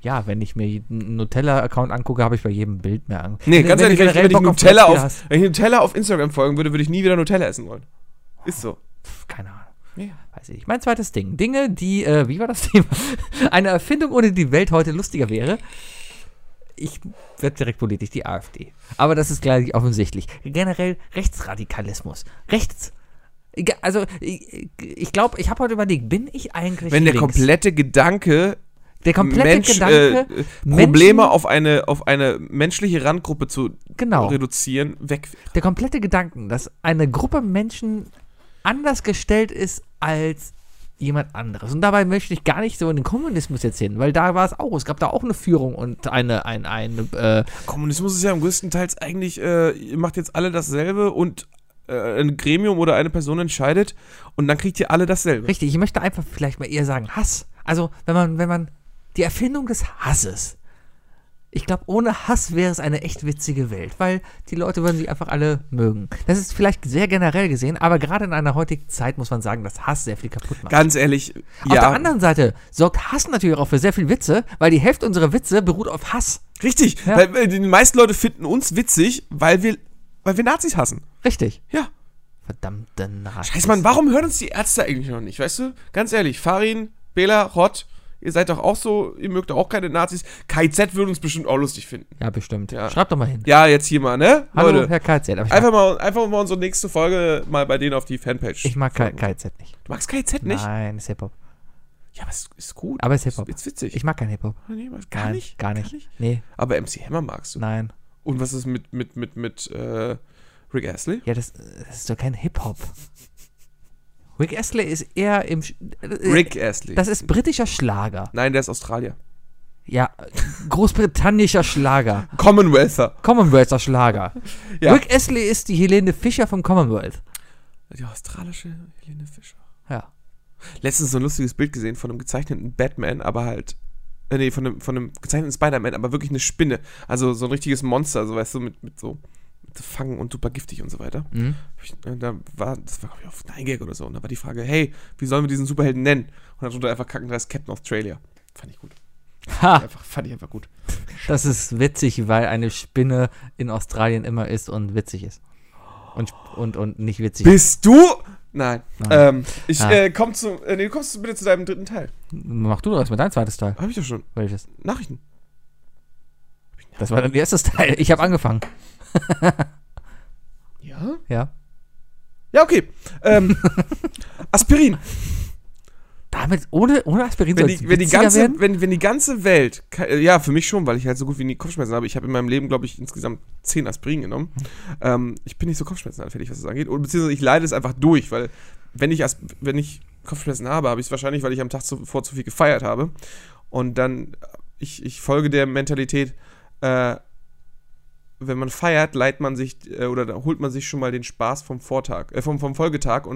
Ja, wenn ich mir einen Nutella-Account angucke, habe ich bei jedem Bild mehr Angst. Nee, ganz ehrlich, wenn ich Nutella auf Instagram folgen würde, würde ich nie wieder Nutella essen wollen. Ist so. Pff, keine Ahnung. Ja. Weiß ich nicht. Mein zweites Ding. Dinge, die, wie war das Thema? Eine Erfindung, ohne die Welt heute lustiger wäre. Ich werde direkt politisch, die AfD. Aber das ist gleich offensichtlich. Generell Rechtsradikalismus. Also, ich glaube, ich habe heute überlegt, bin ich eigentlich Wenn der links? Komplette Gedanke, Probleme auf eine menschliche Randgruppe zu reduzieren, wegfällt. Der komplette Gedanken, dass eine Gruppe Menschen anders gestellt ist als jemand anderes. Und dabei möchte ich gar nicht so in den Kommunismus jetzt hin, weil da war es auch, es gab da auch eine Führung und eine Kommunismus ist ja am größten Teils eigentlich, ihr macht jetzt alle dasselbe und ein Gremium oder eine Person entscheidet und dann kriegt ihr alle dasselbe. Richtig, ich möchte einfach vielleicht mal eher sagen Hass. Also, wenn man die Erfindung des Hasses. Ich glaube, ohne Hass wäre es eine echt witzige Welt, weil die Leute würden sich einfach alle mögen. Das ist vielleicht sehr generell gesehen, aber gerade in einer heutigen Zeit muss man sagen, dass Hass sehr viel kaputt macht. Ganz ehrlich, ja. Auf der anderen Seite sorgt Hass natürlich auch für sehr viel Witze, weil die Hälfte unserer Witze beruht auf Hass. Richtig, ja. Weil die meisten Leute finden uns witzig, weil wir Nazis hassen. Richtig. Ja. Verdammte Nazis. Scheiß Mann, warum hören uns die Ärzte eigentlich noch nicht, weißt du? Ganz ehrlich, Farin, Bela, Rott, ihr seid doch auch so, ihr mögt doch auch keine Nazis. KZ würde uns bestimmt auch lustig finden. Ja, bestimmt. Ja. Schreibt doch mal hin. Ja, jetzt hier mal, ne? Hallo, Leute. Herr KZ. Einfach mal unsere nächste Folge mal bei denen auf die Fanpage. Ich mag KZ nicht. Du magst KZ nicht? Nein, ist Hip-Hop. Ja, aber es ist gut. Aber es ist Hip-Hop. Ist witzig. Ich mag keinen Hip-Hop. Nee, gar nicht. Nee. Aber MC Hammer magst du. Nein. Und was ist mit Rick Astley? Ja, das ist doch kein Hip-Hop. Rick Astley ist eher im... Rick Astley. Das ist britischer Schlager. Nein, der ist Australier. Ja, großbritannischer Schlager. Commonwealther Schlager. Ja. Rick Astley ist die Helene Fischer vom Commonwealth. Die australische Helene Fischer. Ja. letztens so ein lustiges Bild gesehen von einem gezeichneten Batman, aber halt, nee, von einem gezeichneten Spider-Man, aber wirklich eine Spinne. Also so ein richtiges Monster, so weißt du, mit so fangen und super giftig und so weiter. Mhm. Das war glaube ich auf 9gag oder so. Und da war die Frage, hey, wie sollen wir diesen Superhelden nennen? Und dann wurde einfach kacken, da ist Captain Australia. Fand ich gut. Ha! Fand ich einfach gut. Das ist witzig, weil eine Spinne in Australien immer ist und witzig ist. Und nicht witzig. Bist du? Nein. Du kommst bitte zu deinem dritten Teil. Mach du das mit deinem zweiten Teil. Hab ich doch schon. Welches? Nachrichten. Das war dein erstes Teil. Ich habe angefangen. Ja? Ja. Ja, okay. Aspirin. Damit, ohne Aspirin soll es witziger werden? Wenn die ganze Welt, ja, für mich schon, weil ich halt so gut wie nie Kopfschmerzen habe. Ich habe in meinem Leben, glaube ich, insgesamt 10 Aspirin genommen. Ich bin nicht so kopfschmerzenanfällig, was das angeht. Und, beziehungsweise ich leide es einfach durch, weil wenn ich Kopfschmerzen habe, habe ich es wahrscheinlich, weil ich am Tag zuvor zu viel gefeiert habe. Und dann, ich folge der Mentalität, wenn man feiert, leiht man sich oder holt man sich schon mal den Spaß vom Vortag, vom Folgetag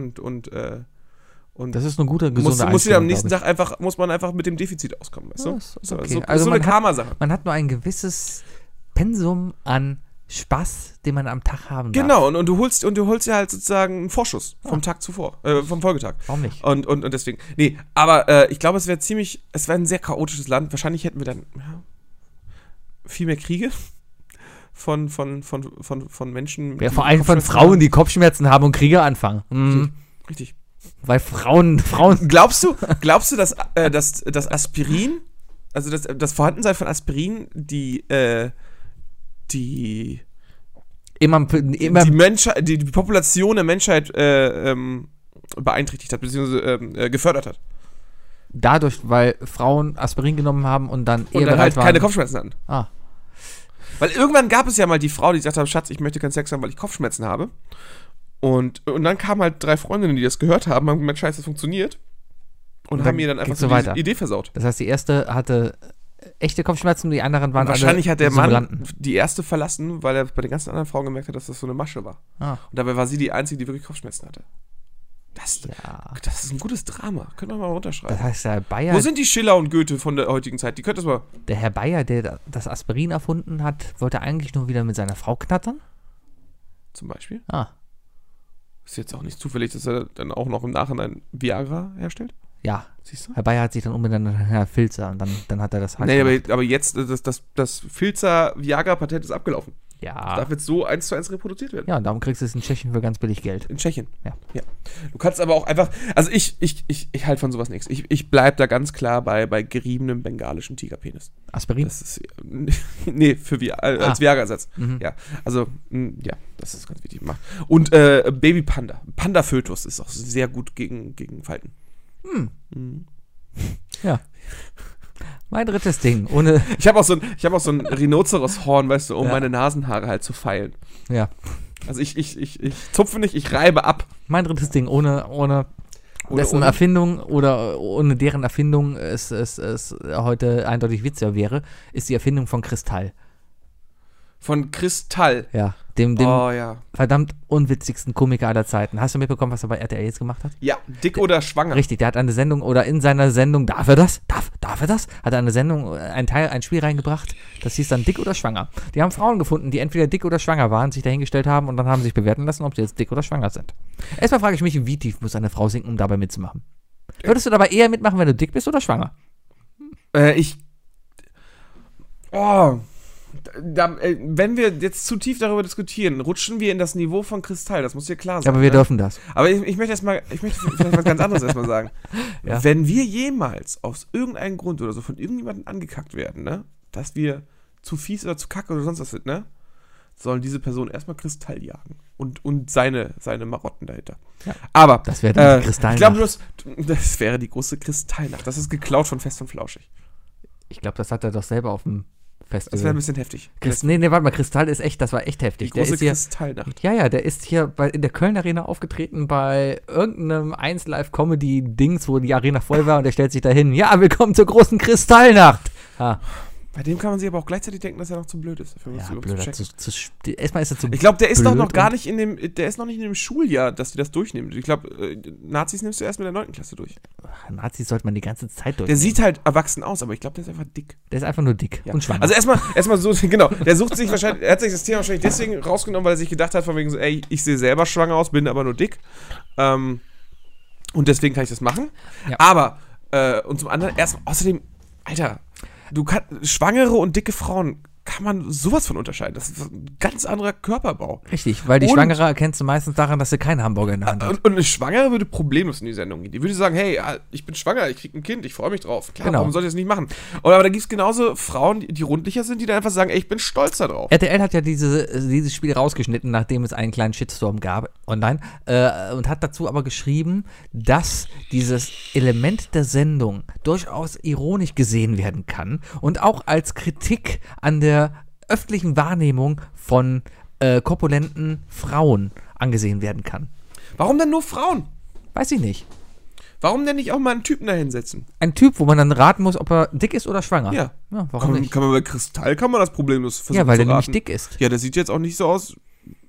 und das ist eine gute, gesunde Einstellung. Muss am nächsten Tag muss man einfach mit dem Defizit auskommen, weißt du? Ja, ist okay. Also so eine Karma-Sache. Man hat nur ein gewisses Pensum an Spaß, den man am Tag haben darf. Genau, und du holst ja halt sozusagen einen Vorschuss vom Tag zuvor, vom Folgetag. Warum nicht? Und deswegen. Nee, aber ich glaube, es wäre ein sehr chaotisches Land. Wahrscheinlich hätten wir dann viel mehr Kriege. Von Menschen. Ja, vor allem von Frauen, die Kopfschmerzen haben und Kriege anfangen. Mhm. Richtig. Weil Frauen. Glaubst du, dass Aspirin, also das Vorhandensein von Aspirin, die Population der Menschheit beeinträchtigt hat, beziehungsweise gefördert hat? Dadurch, weil Frauen Aspirin genommen haben und dann eher bereit waren. Und halt keine Kopfschmerzen hatten. Ah. Weil irgendwann gab es ja mal die Frau, die gesagt hat, Schatz, ich möchte keinen Sex haben, weil ich Kopfschmerzen habe. Und dann kamen halt 3 Freundinnen, die das gehört haben, haben gemeint, scheiße, das funktioniert. Und haben mir dann einfach so die Idee versaut. Das heißt, die erste hatte echte Kopfschmerzen und die anderen waren alle wahrscheinlich hat der Simulanten. Mann die erste verlassen, weil er bei den ganzen anderen Frauen gemerkt hat, dass das so eine Masche war. Ah. Und dabei war sie die Einzige, die wirklich Kopfschmerzen hatte. Das ist ein gutes Drama. Können wir mal runterschreiben. Das heißt, Herr Bayer, wo sind die Schiller und Goethe von der heutigen Zeit? Die könnt das mal. Der Herr Bayer, der das Aspirin erfunden hat, wollte eigentlich nur wieder mit seiner Frau knattern? Zum Beispiel? Ah. Ist jetzt auch nicht zufällig, dass er dann auch noch im Nachhinein Viagra herstellt? Ja. Siehst du? Herr Bayer hat sich dann umbenannt nach Filzer und dann hat er das halt. Nee, aber jetzt, das Filzer-Viagra-Patent ist abgelaufen. Ja. Das darf jetzt so 1:1 reproduziert werden. Ja, und darum kriegst du es in Tschechien für ganz billig Geld. In Tschechien? Ja. Du kannst aber auch einfach, also ich halte von sowas nichts. Ich bleib da ganz klar bei geriebenem bengalischen Tigerpenis. Aspirin? Das ist, nee, als Viagra-Ersatz. Mhm. Ja, also, ja, das ist ganz wichtig gemacht. Und Babypanda. Panda-Fötus ist auch sehr gut gegen Falten. Mhm. Ja. Mein drittes Ding. Ich habe auch so ein Rhinozeros-Horn, weißt du, um meine Nasenhaare halt zu feilen. Ja. Also ich zupfe nicht, ich reibe ab. Mein drittes Ding, ohne dessen Erfindung oder ohne deren Erfindung es heute eindeutig witziger wäre, ist die Erfindung von Kristall. Von Kristall? Ja. Dem verdammt unwitzigsten Komiker aller Zeiten. Hast du mitbekommen, was er bei RTL jetzt gemacht hat? Ja, dick oder schwanger. Richtig, der hat eine Sendung oder in seiner Sendung, darf er das? Hat er eine Sendung, ein Spiel reingebracht, das hieß dann dick oder schwanger. Die haben Frauen gefunden, die entweder dick oder schwanger waren, sich dahingestellt haben und dann haben sich bewerten lassen, ob sie jetzt dick oder schwanger sind. Erstmal frage ich mich, wie tief muss eine Frau sinken, um dabei mitzumachen? Würdest du dabei eher mitmachen, wenn du dick bist oder schwanger? Wenn wir jetzt zu tief darüber diskutieren, rutschen wir in das Niveau von Kristall, das muss dir klar sein. Aber wir dürfen das. Aber ich möchte vielleicht was ganz anderes erstmal sagen. Ja. Wenn wir jemals aus irgendeinem Grund oder so von irgendjemandem angekackt werden, ne, dass wir zu fies oder zu kacke oder sonst was sind, ne, sollen diese Person erstmal Kristall jagen und seine Marotten dahinter. Ja. Aber das wäre die Kristallnacht. Ich glaube bloß, das wäre die große Kristallnacht. Das ist geklaut von Fest und Flauschig. Ich glaube, das hat er doch selber auf dem Festival. Das wäre ein bisschen heftig. Warte mal, Kristall ist echt, das war echt heftig. Die große Kristallnacht. Ja, der ist hier in der Köln Arena aufgetreten bei irgendeinem 1-Live-Comedy-Dings, wo die Arena voll war und der stellt sich da hin. Ja, willkommen zur großen Kristallnacht. Ha. Bei dem kann man sich aber auch gleichzeitig denken, dass er noch zu blöd ist. Dafür ja, blöd, zu checken. Erstmal ist er zu blöd. Ich glaube, der ist doch noch gar nicht in dem, der ist noch nicht in dem Schuljahr, dass die das durchnehmen. Ich glaube, Nazis nimmst du erst mit der 9. Klasse durch. Nazis sollte man die ganze Zeit durchnehmen. Der sieht halt erwachsen aus, aber ich glaube, der ist einfach dick. Der ist einfach nur dick und schwanger. Also erstmal so, genau, der sucht sich wahrscheinlich, er hat sich das Thema wahrscheinlich deswegen rausgenommen, weil er sich gedacht hat, von wegen so, ey, ich sehe selber schwanger aus, bin aber nur dick. Und deswegen kann ich das machen. Ja. Aber, und zum anderen, außerdem, Alter, schwangere und dicke Frauen kann man sowas von unterscheiden. Das ist ein ganz anderer Körperbau. Richtig, weil die Schwangere erkennst du meistens daran, dass sie keinen Hamburger in der Hand hat. Und eine Schwangere würde problemlos in die Sendung gehen. Die würde sagen, hey, ich bin schwanger, ich krieg ein Kind, ich freue mich drauf. Klar, warum soll ich das nicht machen? Aber da gibt es genauso Frauen, die rundlicher sind, die dann einfach sagen, ey, ich bin stolz darauf. RTL hat ja dieses Spiel rausgeschnitten, nachdem es einen kleinen Shitstorm gab online und hat dazu aber geschrieben, dass dieses Element der Sendung durchaus ironisch gesehen werden kann und auch als Kritik an der öffentlichen Wahrnehmung von korpulenten Frauen angesehen werden kann. Warum denn nur Frauen? Weiß ich nicht. Warum denn nicht auch mal einen Typen da hinsetzen? Ein Typ, wo man dann raten muss, ob er dick ist oder schwanger. Ja warum nicht? Kann man bei Kristall das problemlos versuchen zu raten. Ja, weil der nämlich dick ist. Ja, der sieht jetzt auch nicht so aus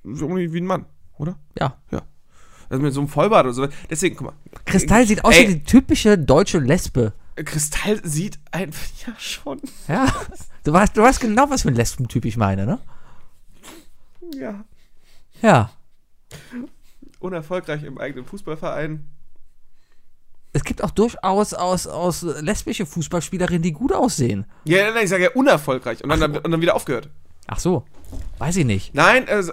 wie ein Mann, oder? Ja. Also mit so einem Vollbart oder so. Deswegen, guck mal. Kristall sieht aus wie die typische deutsche Lesbe. Kristall sieht einfach, ja schon. Ja, du weißt genau, was für ein Lesbentyp ich meine, ne? Ja. Unerfolgreich im eigenen Fußballverein. Es gibt auch durchaus aus lesbische Fußballspielerinnen, die gut aussehen. Ja, ich sage ja unerfolgreich und dann wieder aufgehört. Ach so, weiß ich nicht. Nein, also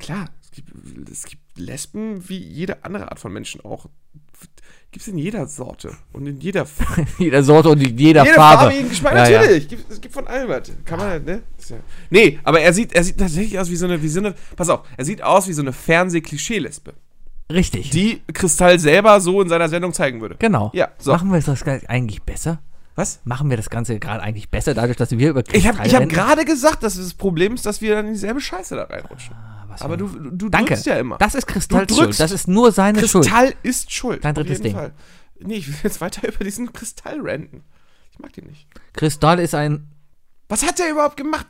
klar, es gibt Lesben wie jede andere Art von Menschen auch. Gibt es in jeder Sorte und in jeder Farbe. Jeder Sorte und in jeder Farbe. Jeder Geschmack, natürlich. Ja. Es gibt von Albert. Kann man halt, ne? Nee, aber er sieht tatsächlich aus wie so eine. Pass auf, er sieht aus wie so eine Fernseh-Klischee-Lesbe. Richtig. Die Kristall selber so in seiner Sendung zeigen würde. Genau. Ja, so. Machen wir das eigentlich besser? Was? Machen wir das Ganze gerade eigentlich besser, dadurch, dass wir über Kristall reden? Ich hab gerade gesagt, dass das Problem ist, dass wir dann in dieselbe Scheiße da reinrutschen. Aber du drückst ja immer. Das ist Kristalls Schuld. Das ist nur seine Kristall Schuld. Kristall ist schuld. Dein drittes Ding. Fall. Nee, ich will jetzt weiter über diesen Kristall ranten. Ich mag den nicht. Kristall ist ein... Was hat der überhaupt gemacht?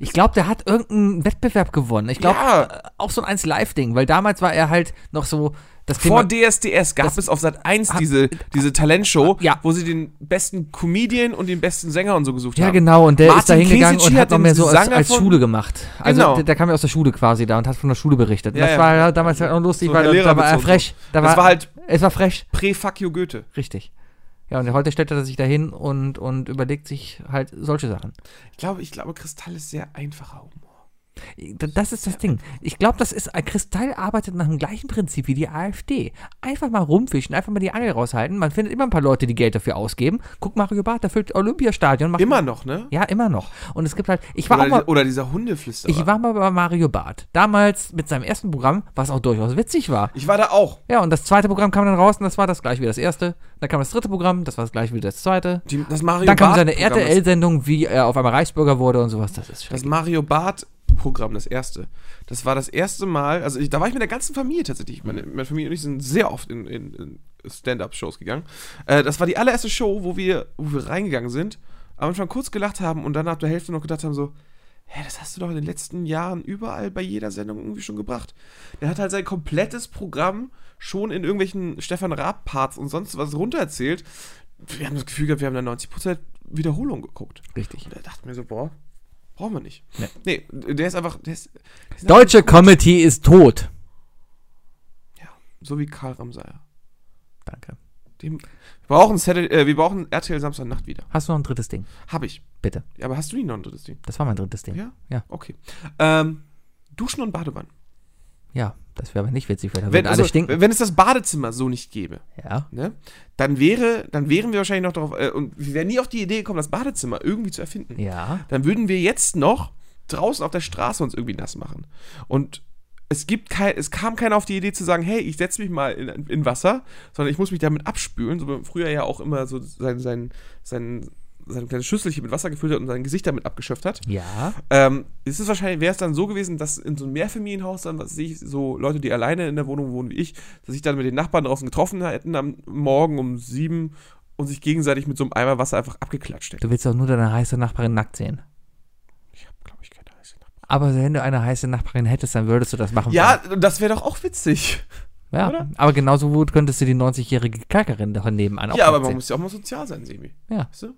Ich glaube, der hat irgendeinen Wettbewerb gewonnen. Ich glaube, auch so ein 1-Live-Ding. Weil damals war er halt noch so... Das Thema, vor DSDS gab es auf Sat 1 diese Talentshow, wo sie den besten Comedian und den besten Sänger und so gesucht haben. Ja, genau, und der Martin ist da hingegangen und hat noch mehr so als Schule gemacht. Also genau. Der kam ja aus der Schule quasi da und hat von der Schule berichtet. Ja, das war damals halt auch lustig, so weil da war er frech. Es war frech. Pre-Fuck you Goethe. Richtig. Ja, und heute stellt er sich da hin und überlegt sich halt solche Sachen. Ich glaube, Kristall ist sehr einfacher Humor. Das ist das Ding. Ich glaube, Kristall arbeitet nach dem gleichen Prinzip wie die AfD. Einfach mal rumfischen, einfach mal die Angel raushalten. Man findet immer ein paar Leute, die Geld dafür ausgeben. Guck, Mario Barth, der füllt Olympiastadion. Immer noch, ne? Ja, immer noch. Und es gibt halt... Oder dieser Hundeflüsterer. Ich war mal bei Mario Barth. Damals mit seinem ersten Programm, was auch durchaus witzig war. Ich war da auch. Ja, und das zweite Programm kam dann raus und das war das gleiche wie das erste. Dann kam das dritte Programm, das war das gleiche wie das zweite. Dann kam seine RTL-Sendung, wie er auf einmal Reichsbürger wurde und sowas. Das ist schrecklich. Das Mario Barth... Programm, das erste. Das war das erste Mal, also da war ich mit der ganzen Familie tatsächlich. Meine Familie und ich sind sehr oft in Stand-Up-Shows gegangen. Das war die allererste Show, wo wir reingegangen sind, am Anfang kurz gelacht haben und dann ab der Hälfte noch gedacht haben so, hä, das hast du doch in den letzten Jahren überall bei jeder Sendung irgendwie schon gebracht. Der hat halt sein komplettes Programm schon in irgendwelchen Stefan Raab-Parts und sonst was runtererzählt. Wir haben das Gefühl gehabt, wir haben da 90% Wiederholung geguckt. Richtig. Und da dachte ich mir so, boah, brauchen wir nicht. Nee, der ist einfach... Der ist deutsche Comedy ist tot. Ja, so wie Karl Ramsayer. Danke. Wir brauchen RTL Samstagnacht wieder. Hast du noch ein drittes Ding? Hab ich. Bitte. Ja, aber hast du nicht noch ein drittes Ding? Das war mein drittes Ding. Ja? Okay. Duschen und Badewanne. Ja, das wäre aber nicht witzig, weil da würden alle stinken. Wenn es das Badezimmer so nicht gäbe, ne, dann wären wir wahrscheinlich noch darauf, und wir wären nie auf die Idee gekommen, das Badezimmer irgendwie zu erfinden. Ja. Dann würden wir jetzt noch draußen auf der Straße uns irgendwie nass machen. Und es kam keiner auf die Idee zu sagen, hey, ich setze mich mal in Wasser, sondern ich muss mich damit abspülen, so wie man früher ja auch immer so seine kleine Schüsselchen mit Wasser gefüllt hat und sein Gesicht damit abgeschöpft hat. Ja. Wäre es dann so gewesen, dass in so einem Mehrfamilienhaus dann, was sehe ich, so Leute, die alleine in der Wohnung wohnen wie ich, dass sich dann mit den Nachbarn draußen getroffen hätten am Morgen um 7 und sich gegenseitig mit so einem Eimer Wasser einfach abgeklatscht hätten. Du willst doch nur deine heiße Nachbarin nackt sehen. Ich habe, glaube ich, keine heiße Nachbarin. Aber wenn du eine heiße Nachbarin hättest, dann würdest du das machen. Ja, das wäre doch auch witzig. Ja, oder? Aber genauso gut könntest du die 90-jährige Kackerin nebenan auch. Ja, aber man muss ja auch mal sozial sein, Sebi. Ja. Weißt du?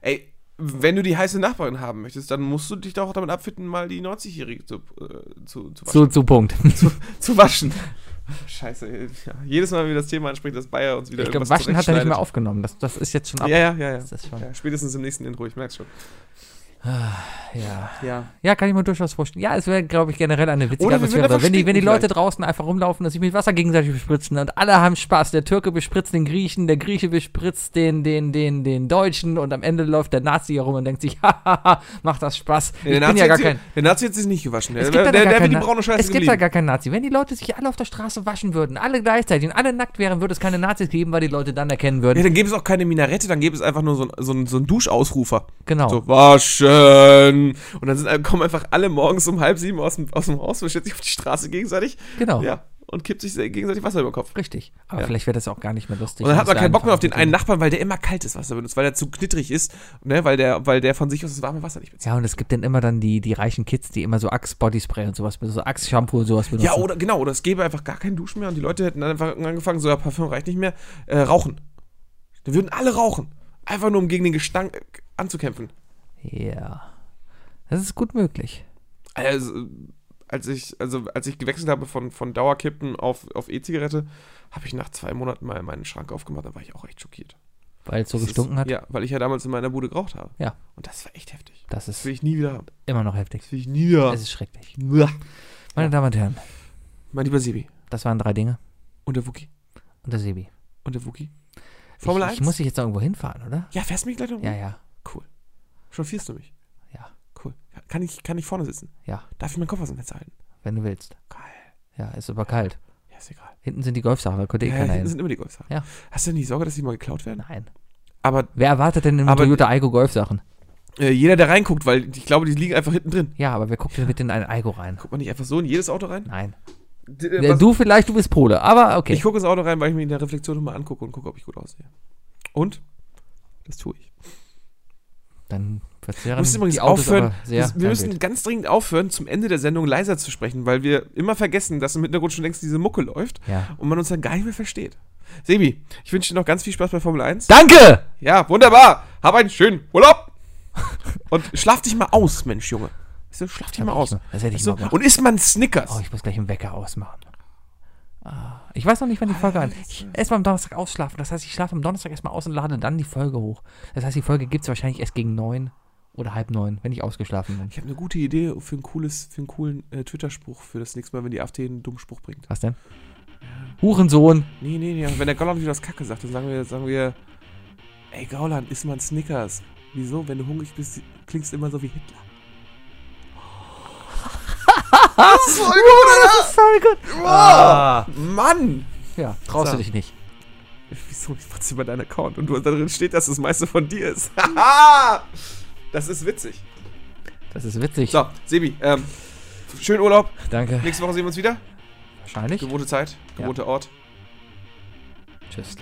Ey, wenn du die heiße Nachbarin haben möchtest, dann musst du dich doch auch damit abfinden, mal die 90-jährige zu waschen. Zu waschen. Scheiße. Ja. Jedes Mal, wenn wir das Thema ansprechen, dass Bayer uns wieder irgendwas zurechtschneidet. Ich glaube, Waschen hat er nicht mehr aufgenommen. Das ist jetzt schon ab. Ja. Das ist schon ja, spätestens im nächsten Intro, ich merk's schon. Ja, kann ich mir durchaus vorstellen. Ja, es wäre, glaube ich, generell eine witzige Atmosphäre. Wenn die Leute draußen einfach rumlaufen und sich mit Wasser gegenseitig bespritzen und alle haben Spaß. Der Türke bespritzt den Griechen, der Grieche bespritzt den Deutschen und am Ende läuft der Nazi herum und denkt sich, hahaha, macht das Spaß. Nee, der Nazi hat sich nicht gewaschen. Der wird die braune Scheiße Es gibt da gar keinen Nazi. Wenn die Leute sich alle auf der Straße waschen würden, alle gleichzeitig und alle nackt wären, würde es keine Nazis geben, weil die Leute dann erkennen würden. Ja, dann gäbe es auch keine Minarette, dann gäbe es einfach nur so einen Duschausrufer. Genau. So, waschen. Und dann kommen einfach alle morgens um 6:30 aus dem Haus, versteht sich auf die Straße gegenseitig. Genau. Ja, und kippt sich gegenseitig Wasser über den Kopf. Richtig. Aber vielleicht wäre das auch gar nicht mehr lustig. Und dann hat man keinen Bock mehr auf den einen Nachbarn, weil der immer kaltes Wasser benutzt, weil der zu knittrig ist, ne? weil der von sich aus das warme Wasser nicht bezieht. Ja, und es gibt dann immer die reichen Kids, die immer so Axe-Bodyspray und sowas, so Axe-Shampoo und sowas benutzen. Ja, oder es gäbe einfach gar keinen Duschen mehr und die Leute hätten dann einfach angefangen, so, ja, Parfüm reicht nicht mehr, rauchen. Dann würden alle rauchen. Einfach nur, um gegen den Gestank anzukämpfen. Ja, das ist gut möglich. Also, als ich gewechselt habe von Dauerkippen auf E-Zigarette, habe ich nach 2 Monaten mal meinen Schrank aufgemacht, da war ich auch echt schockiert. Weil es so gestunken hat? Ja, weil ich ja damals in meiner Bude geraucht habe. Ja. Und das war echt heftig. Das will ich nie wieder haben. Immer noch heftig. Das will ich nie wieder haben. Es ist schrecklich. Ja. Meine Damen und Herren. Mein lieber Sebi. Das waren 3 Dinge. Und der Wookie. Und der Sebi. Und der Wookie. Formel 1? Ich muss dich jetzt irgendwo hinfahren, oder? Ja, fährst du mich gleich noch? Ja. Cool. Chauffierst du mich? Ja. Cool. Kann ich vorne sitzen? Ja. Darf ich meinen Kopf aus dem Netz halten? Wenn du willst. Geil. Ja, ist aber kalt. Ja, ist egal. Hinten sind die Golfsachen, da könnte keiner hin. Hinten sind immer die Golfsachen. Ja. Hast du denn die Sorge, dass die mal geklaut werden? Nein. Aber wer erwartet denn in Toyota Aygo Golfsachen? Jeder, der reinguckt, weil ich glaube, die liegen einfach hinten drin. Ja, aber wer guckt denn mit in einen Aygo rein? Guckt man nicht einfach so in jedes Auto rein? Nein. Du bist Pole, aber okay. Ich gucke ins Auto rein, weil ich mich in der Reflexion nochmal angucke und gucke, ob ich gut aussehe. Und? Das tue ich. Dann wir müssen übrigens aufhören. Wir müssen ganz dringend aufhören, zum Ende der Sendung leiser zu sprechen, weil wir immer vergessen, dass im Hintergrund schon längst diese Mucke läuft und man uns dann gar nicht mehr versteht. Sebi, ich wünsche dir noch ganz viel Spaß bei Formel 1. Danke! Ja, wunderbar. Hab einen schönen Urlaub. Und schlaf dich mal aus, Mensch, Junge. Schlaf dich mal aus. Das hätte ich mal gemacht. Und isst mal einen Snickers. Oh, ich muss gleich den Wecker ausmachen. Ich weiß noch nicht, wann die Folge an. Ich erstmal am Donnerstag ausschlafen. Das heißt, ich schlafe am Donnerstag erstmal aus und lade dann die Folge hoch. Das heißt, die Folge gibt es wahrscheinlich erst gegen 9 oder 9:30, wenn ich ausgeschlafen bin. Ich habe eine gute Idee für einen coolen Twitter-Spruch für das nächste Mal, wenn die AfD einen dummen Spruch bringt. Was denn? Hurensohn. Nee. Wenn der Gauland wieder das Kacke sagt, dann sagen wir, ey Gauland, iss mal ein Snickers. Wieso? Wenn du hungrig bist, klingst du immer so wie Hitler. Das ist voll gut, oder? Das ist voll gut. Mann! Ja, traust du dich nicht. Wieso? Ich fasse über deinen Account und da drin steht, dass das meiste von dir ist. Das ist witzig. Das ist witzig. So, Sebi, schönen Urlaub. Danke. Nächste Woche sehen wir uns wieder. Wahrscheinlich. Gewohnte Zeit, gewohnter Ort. Tschüss.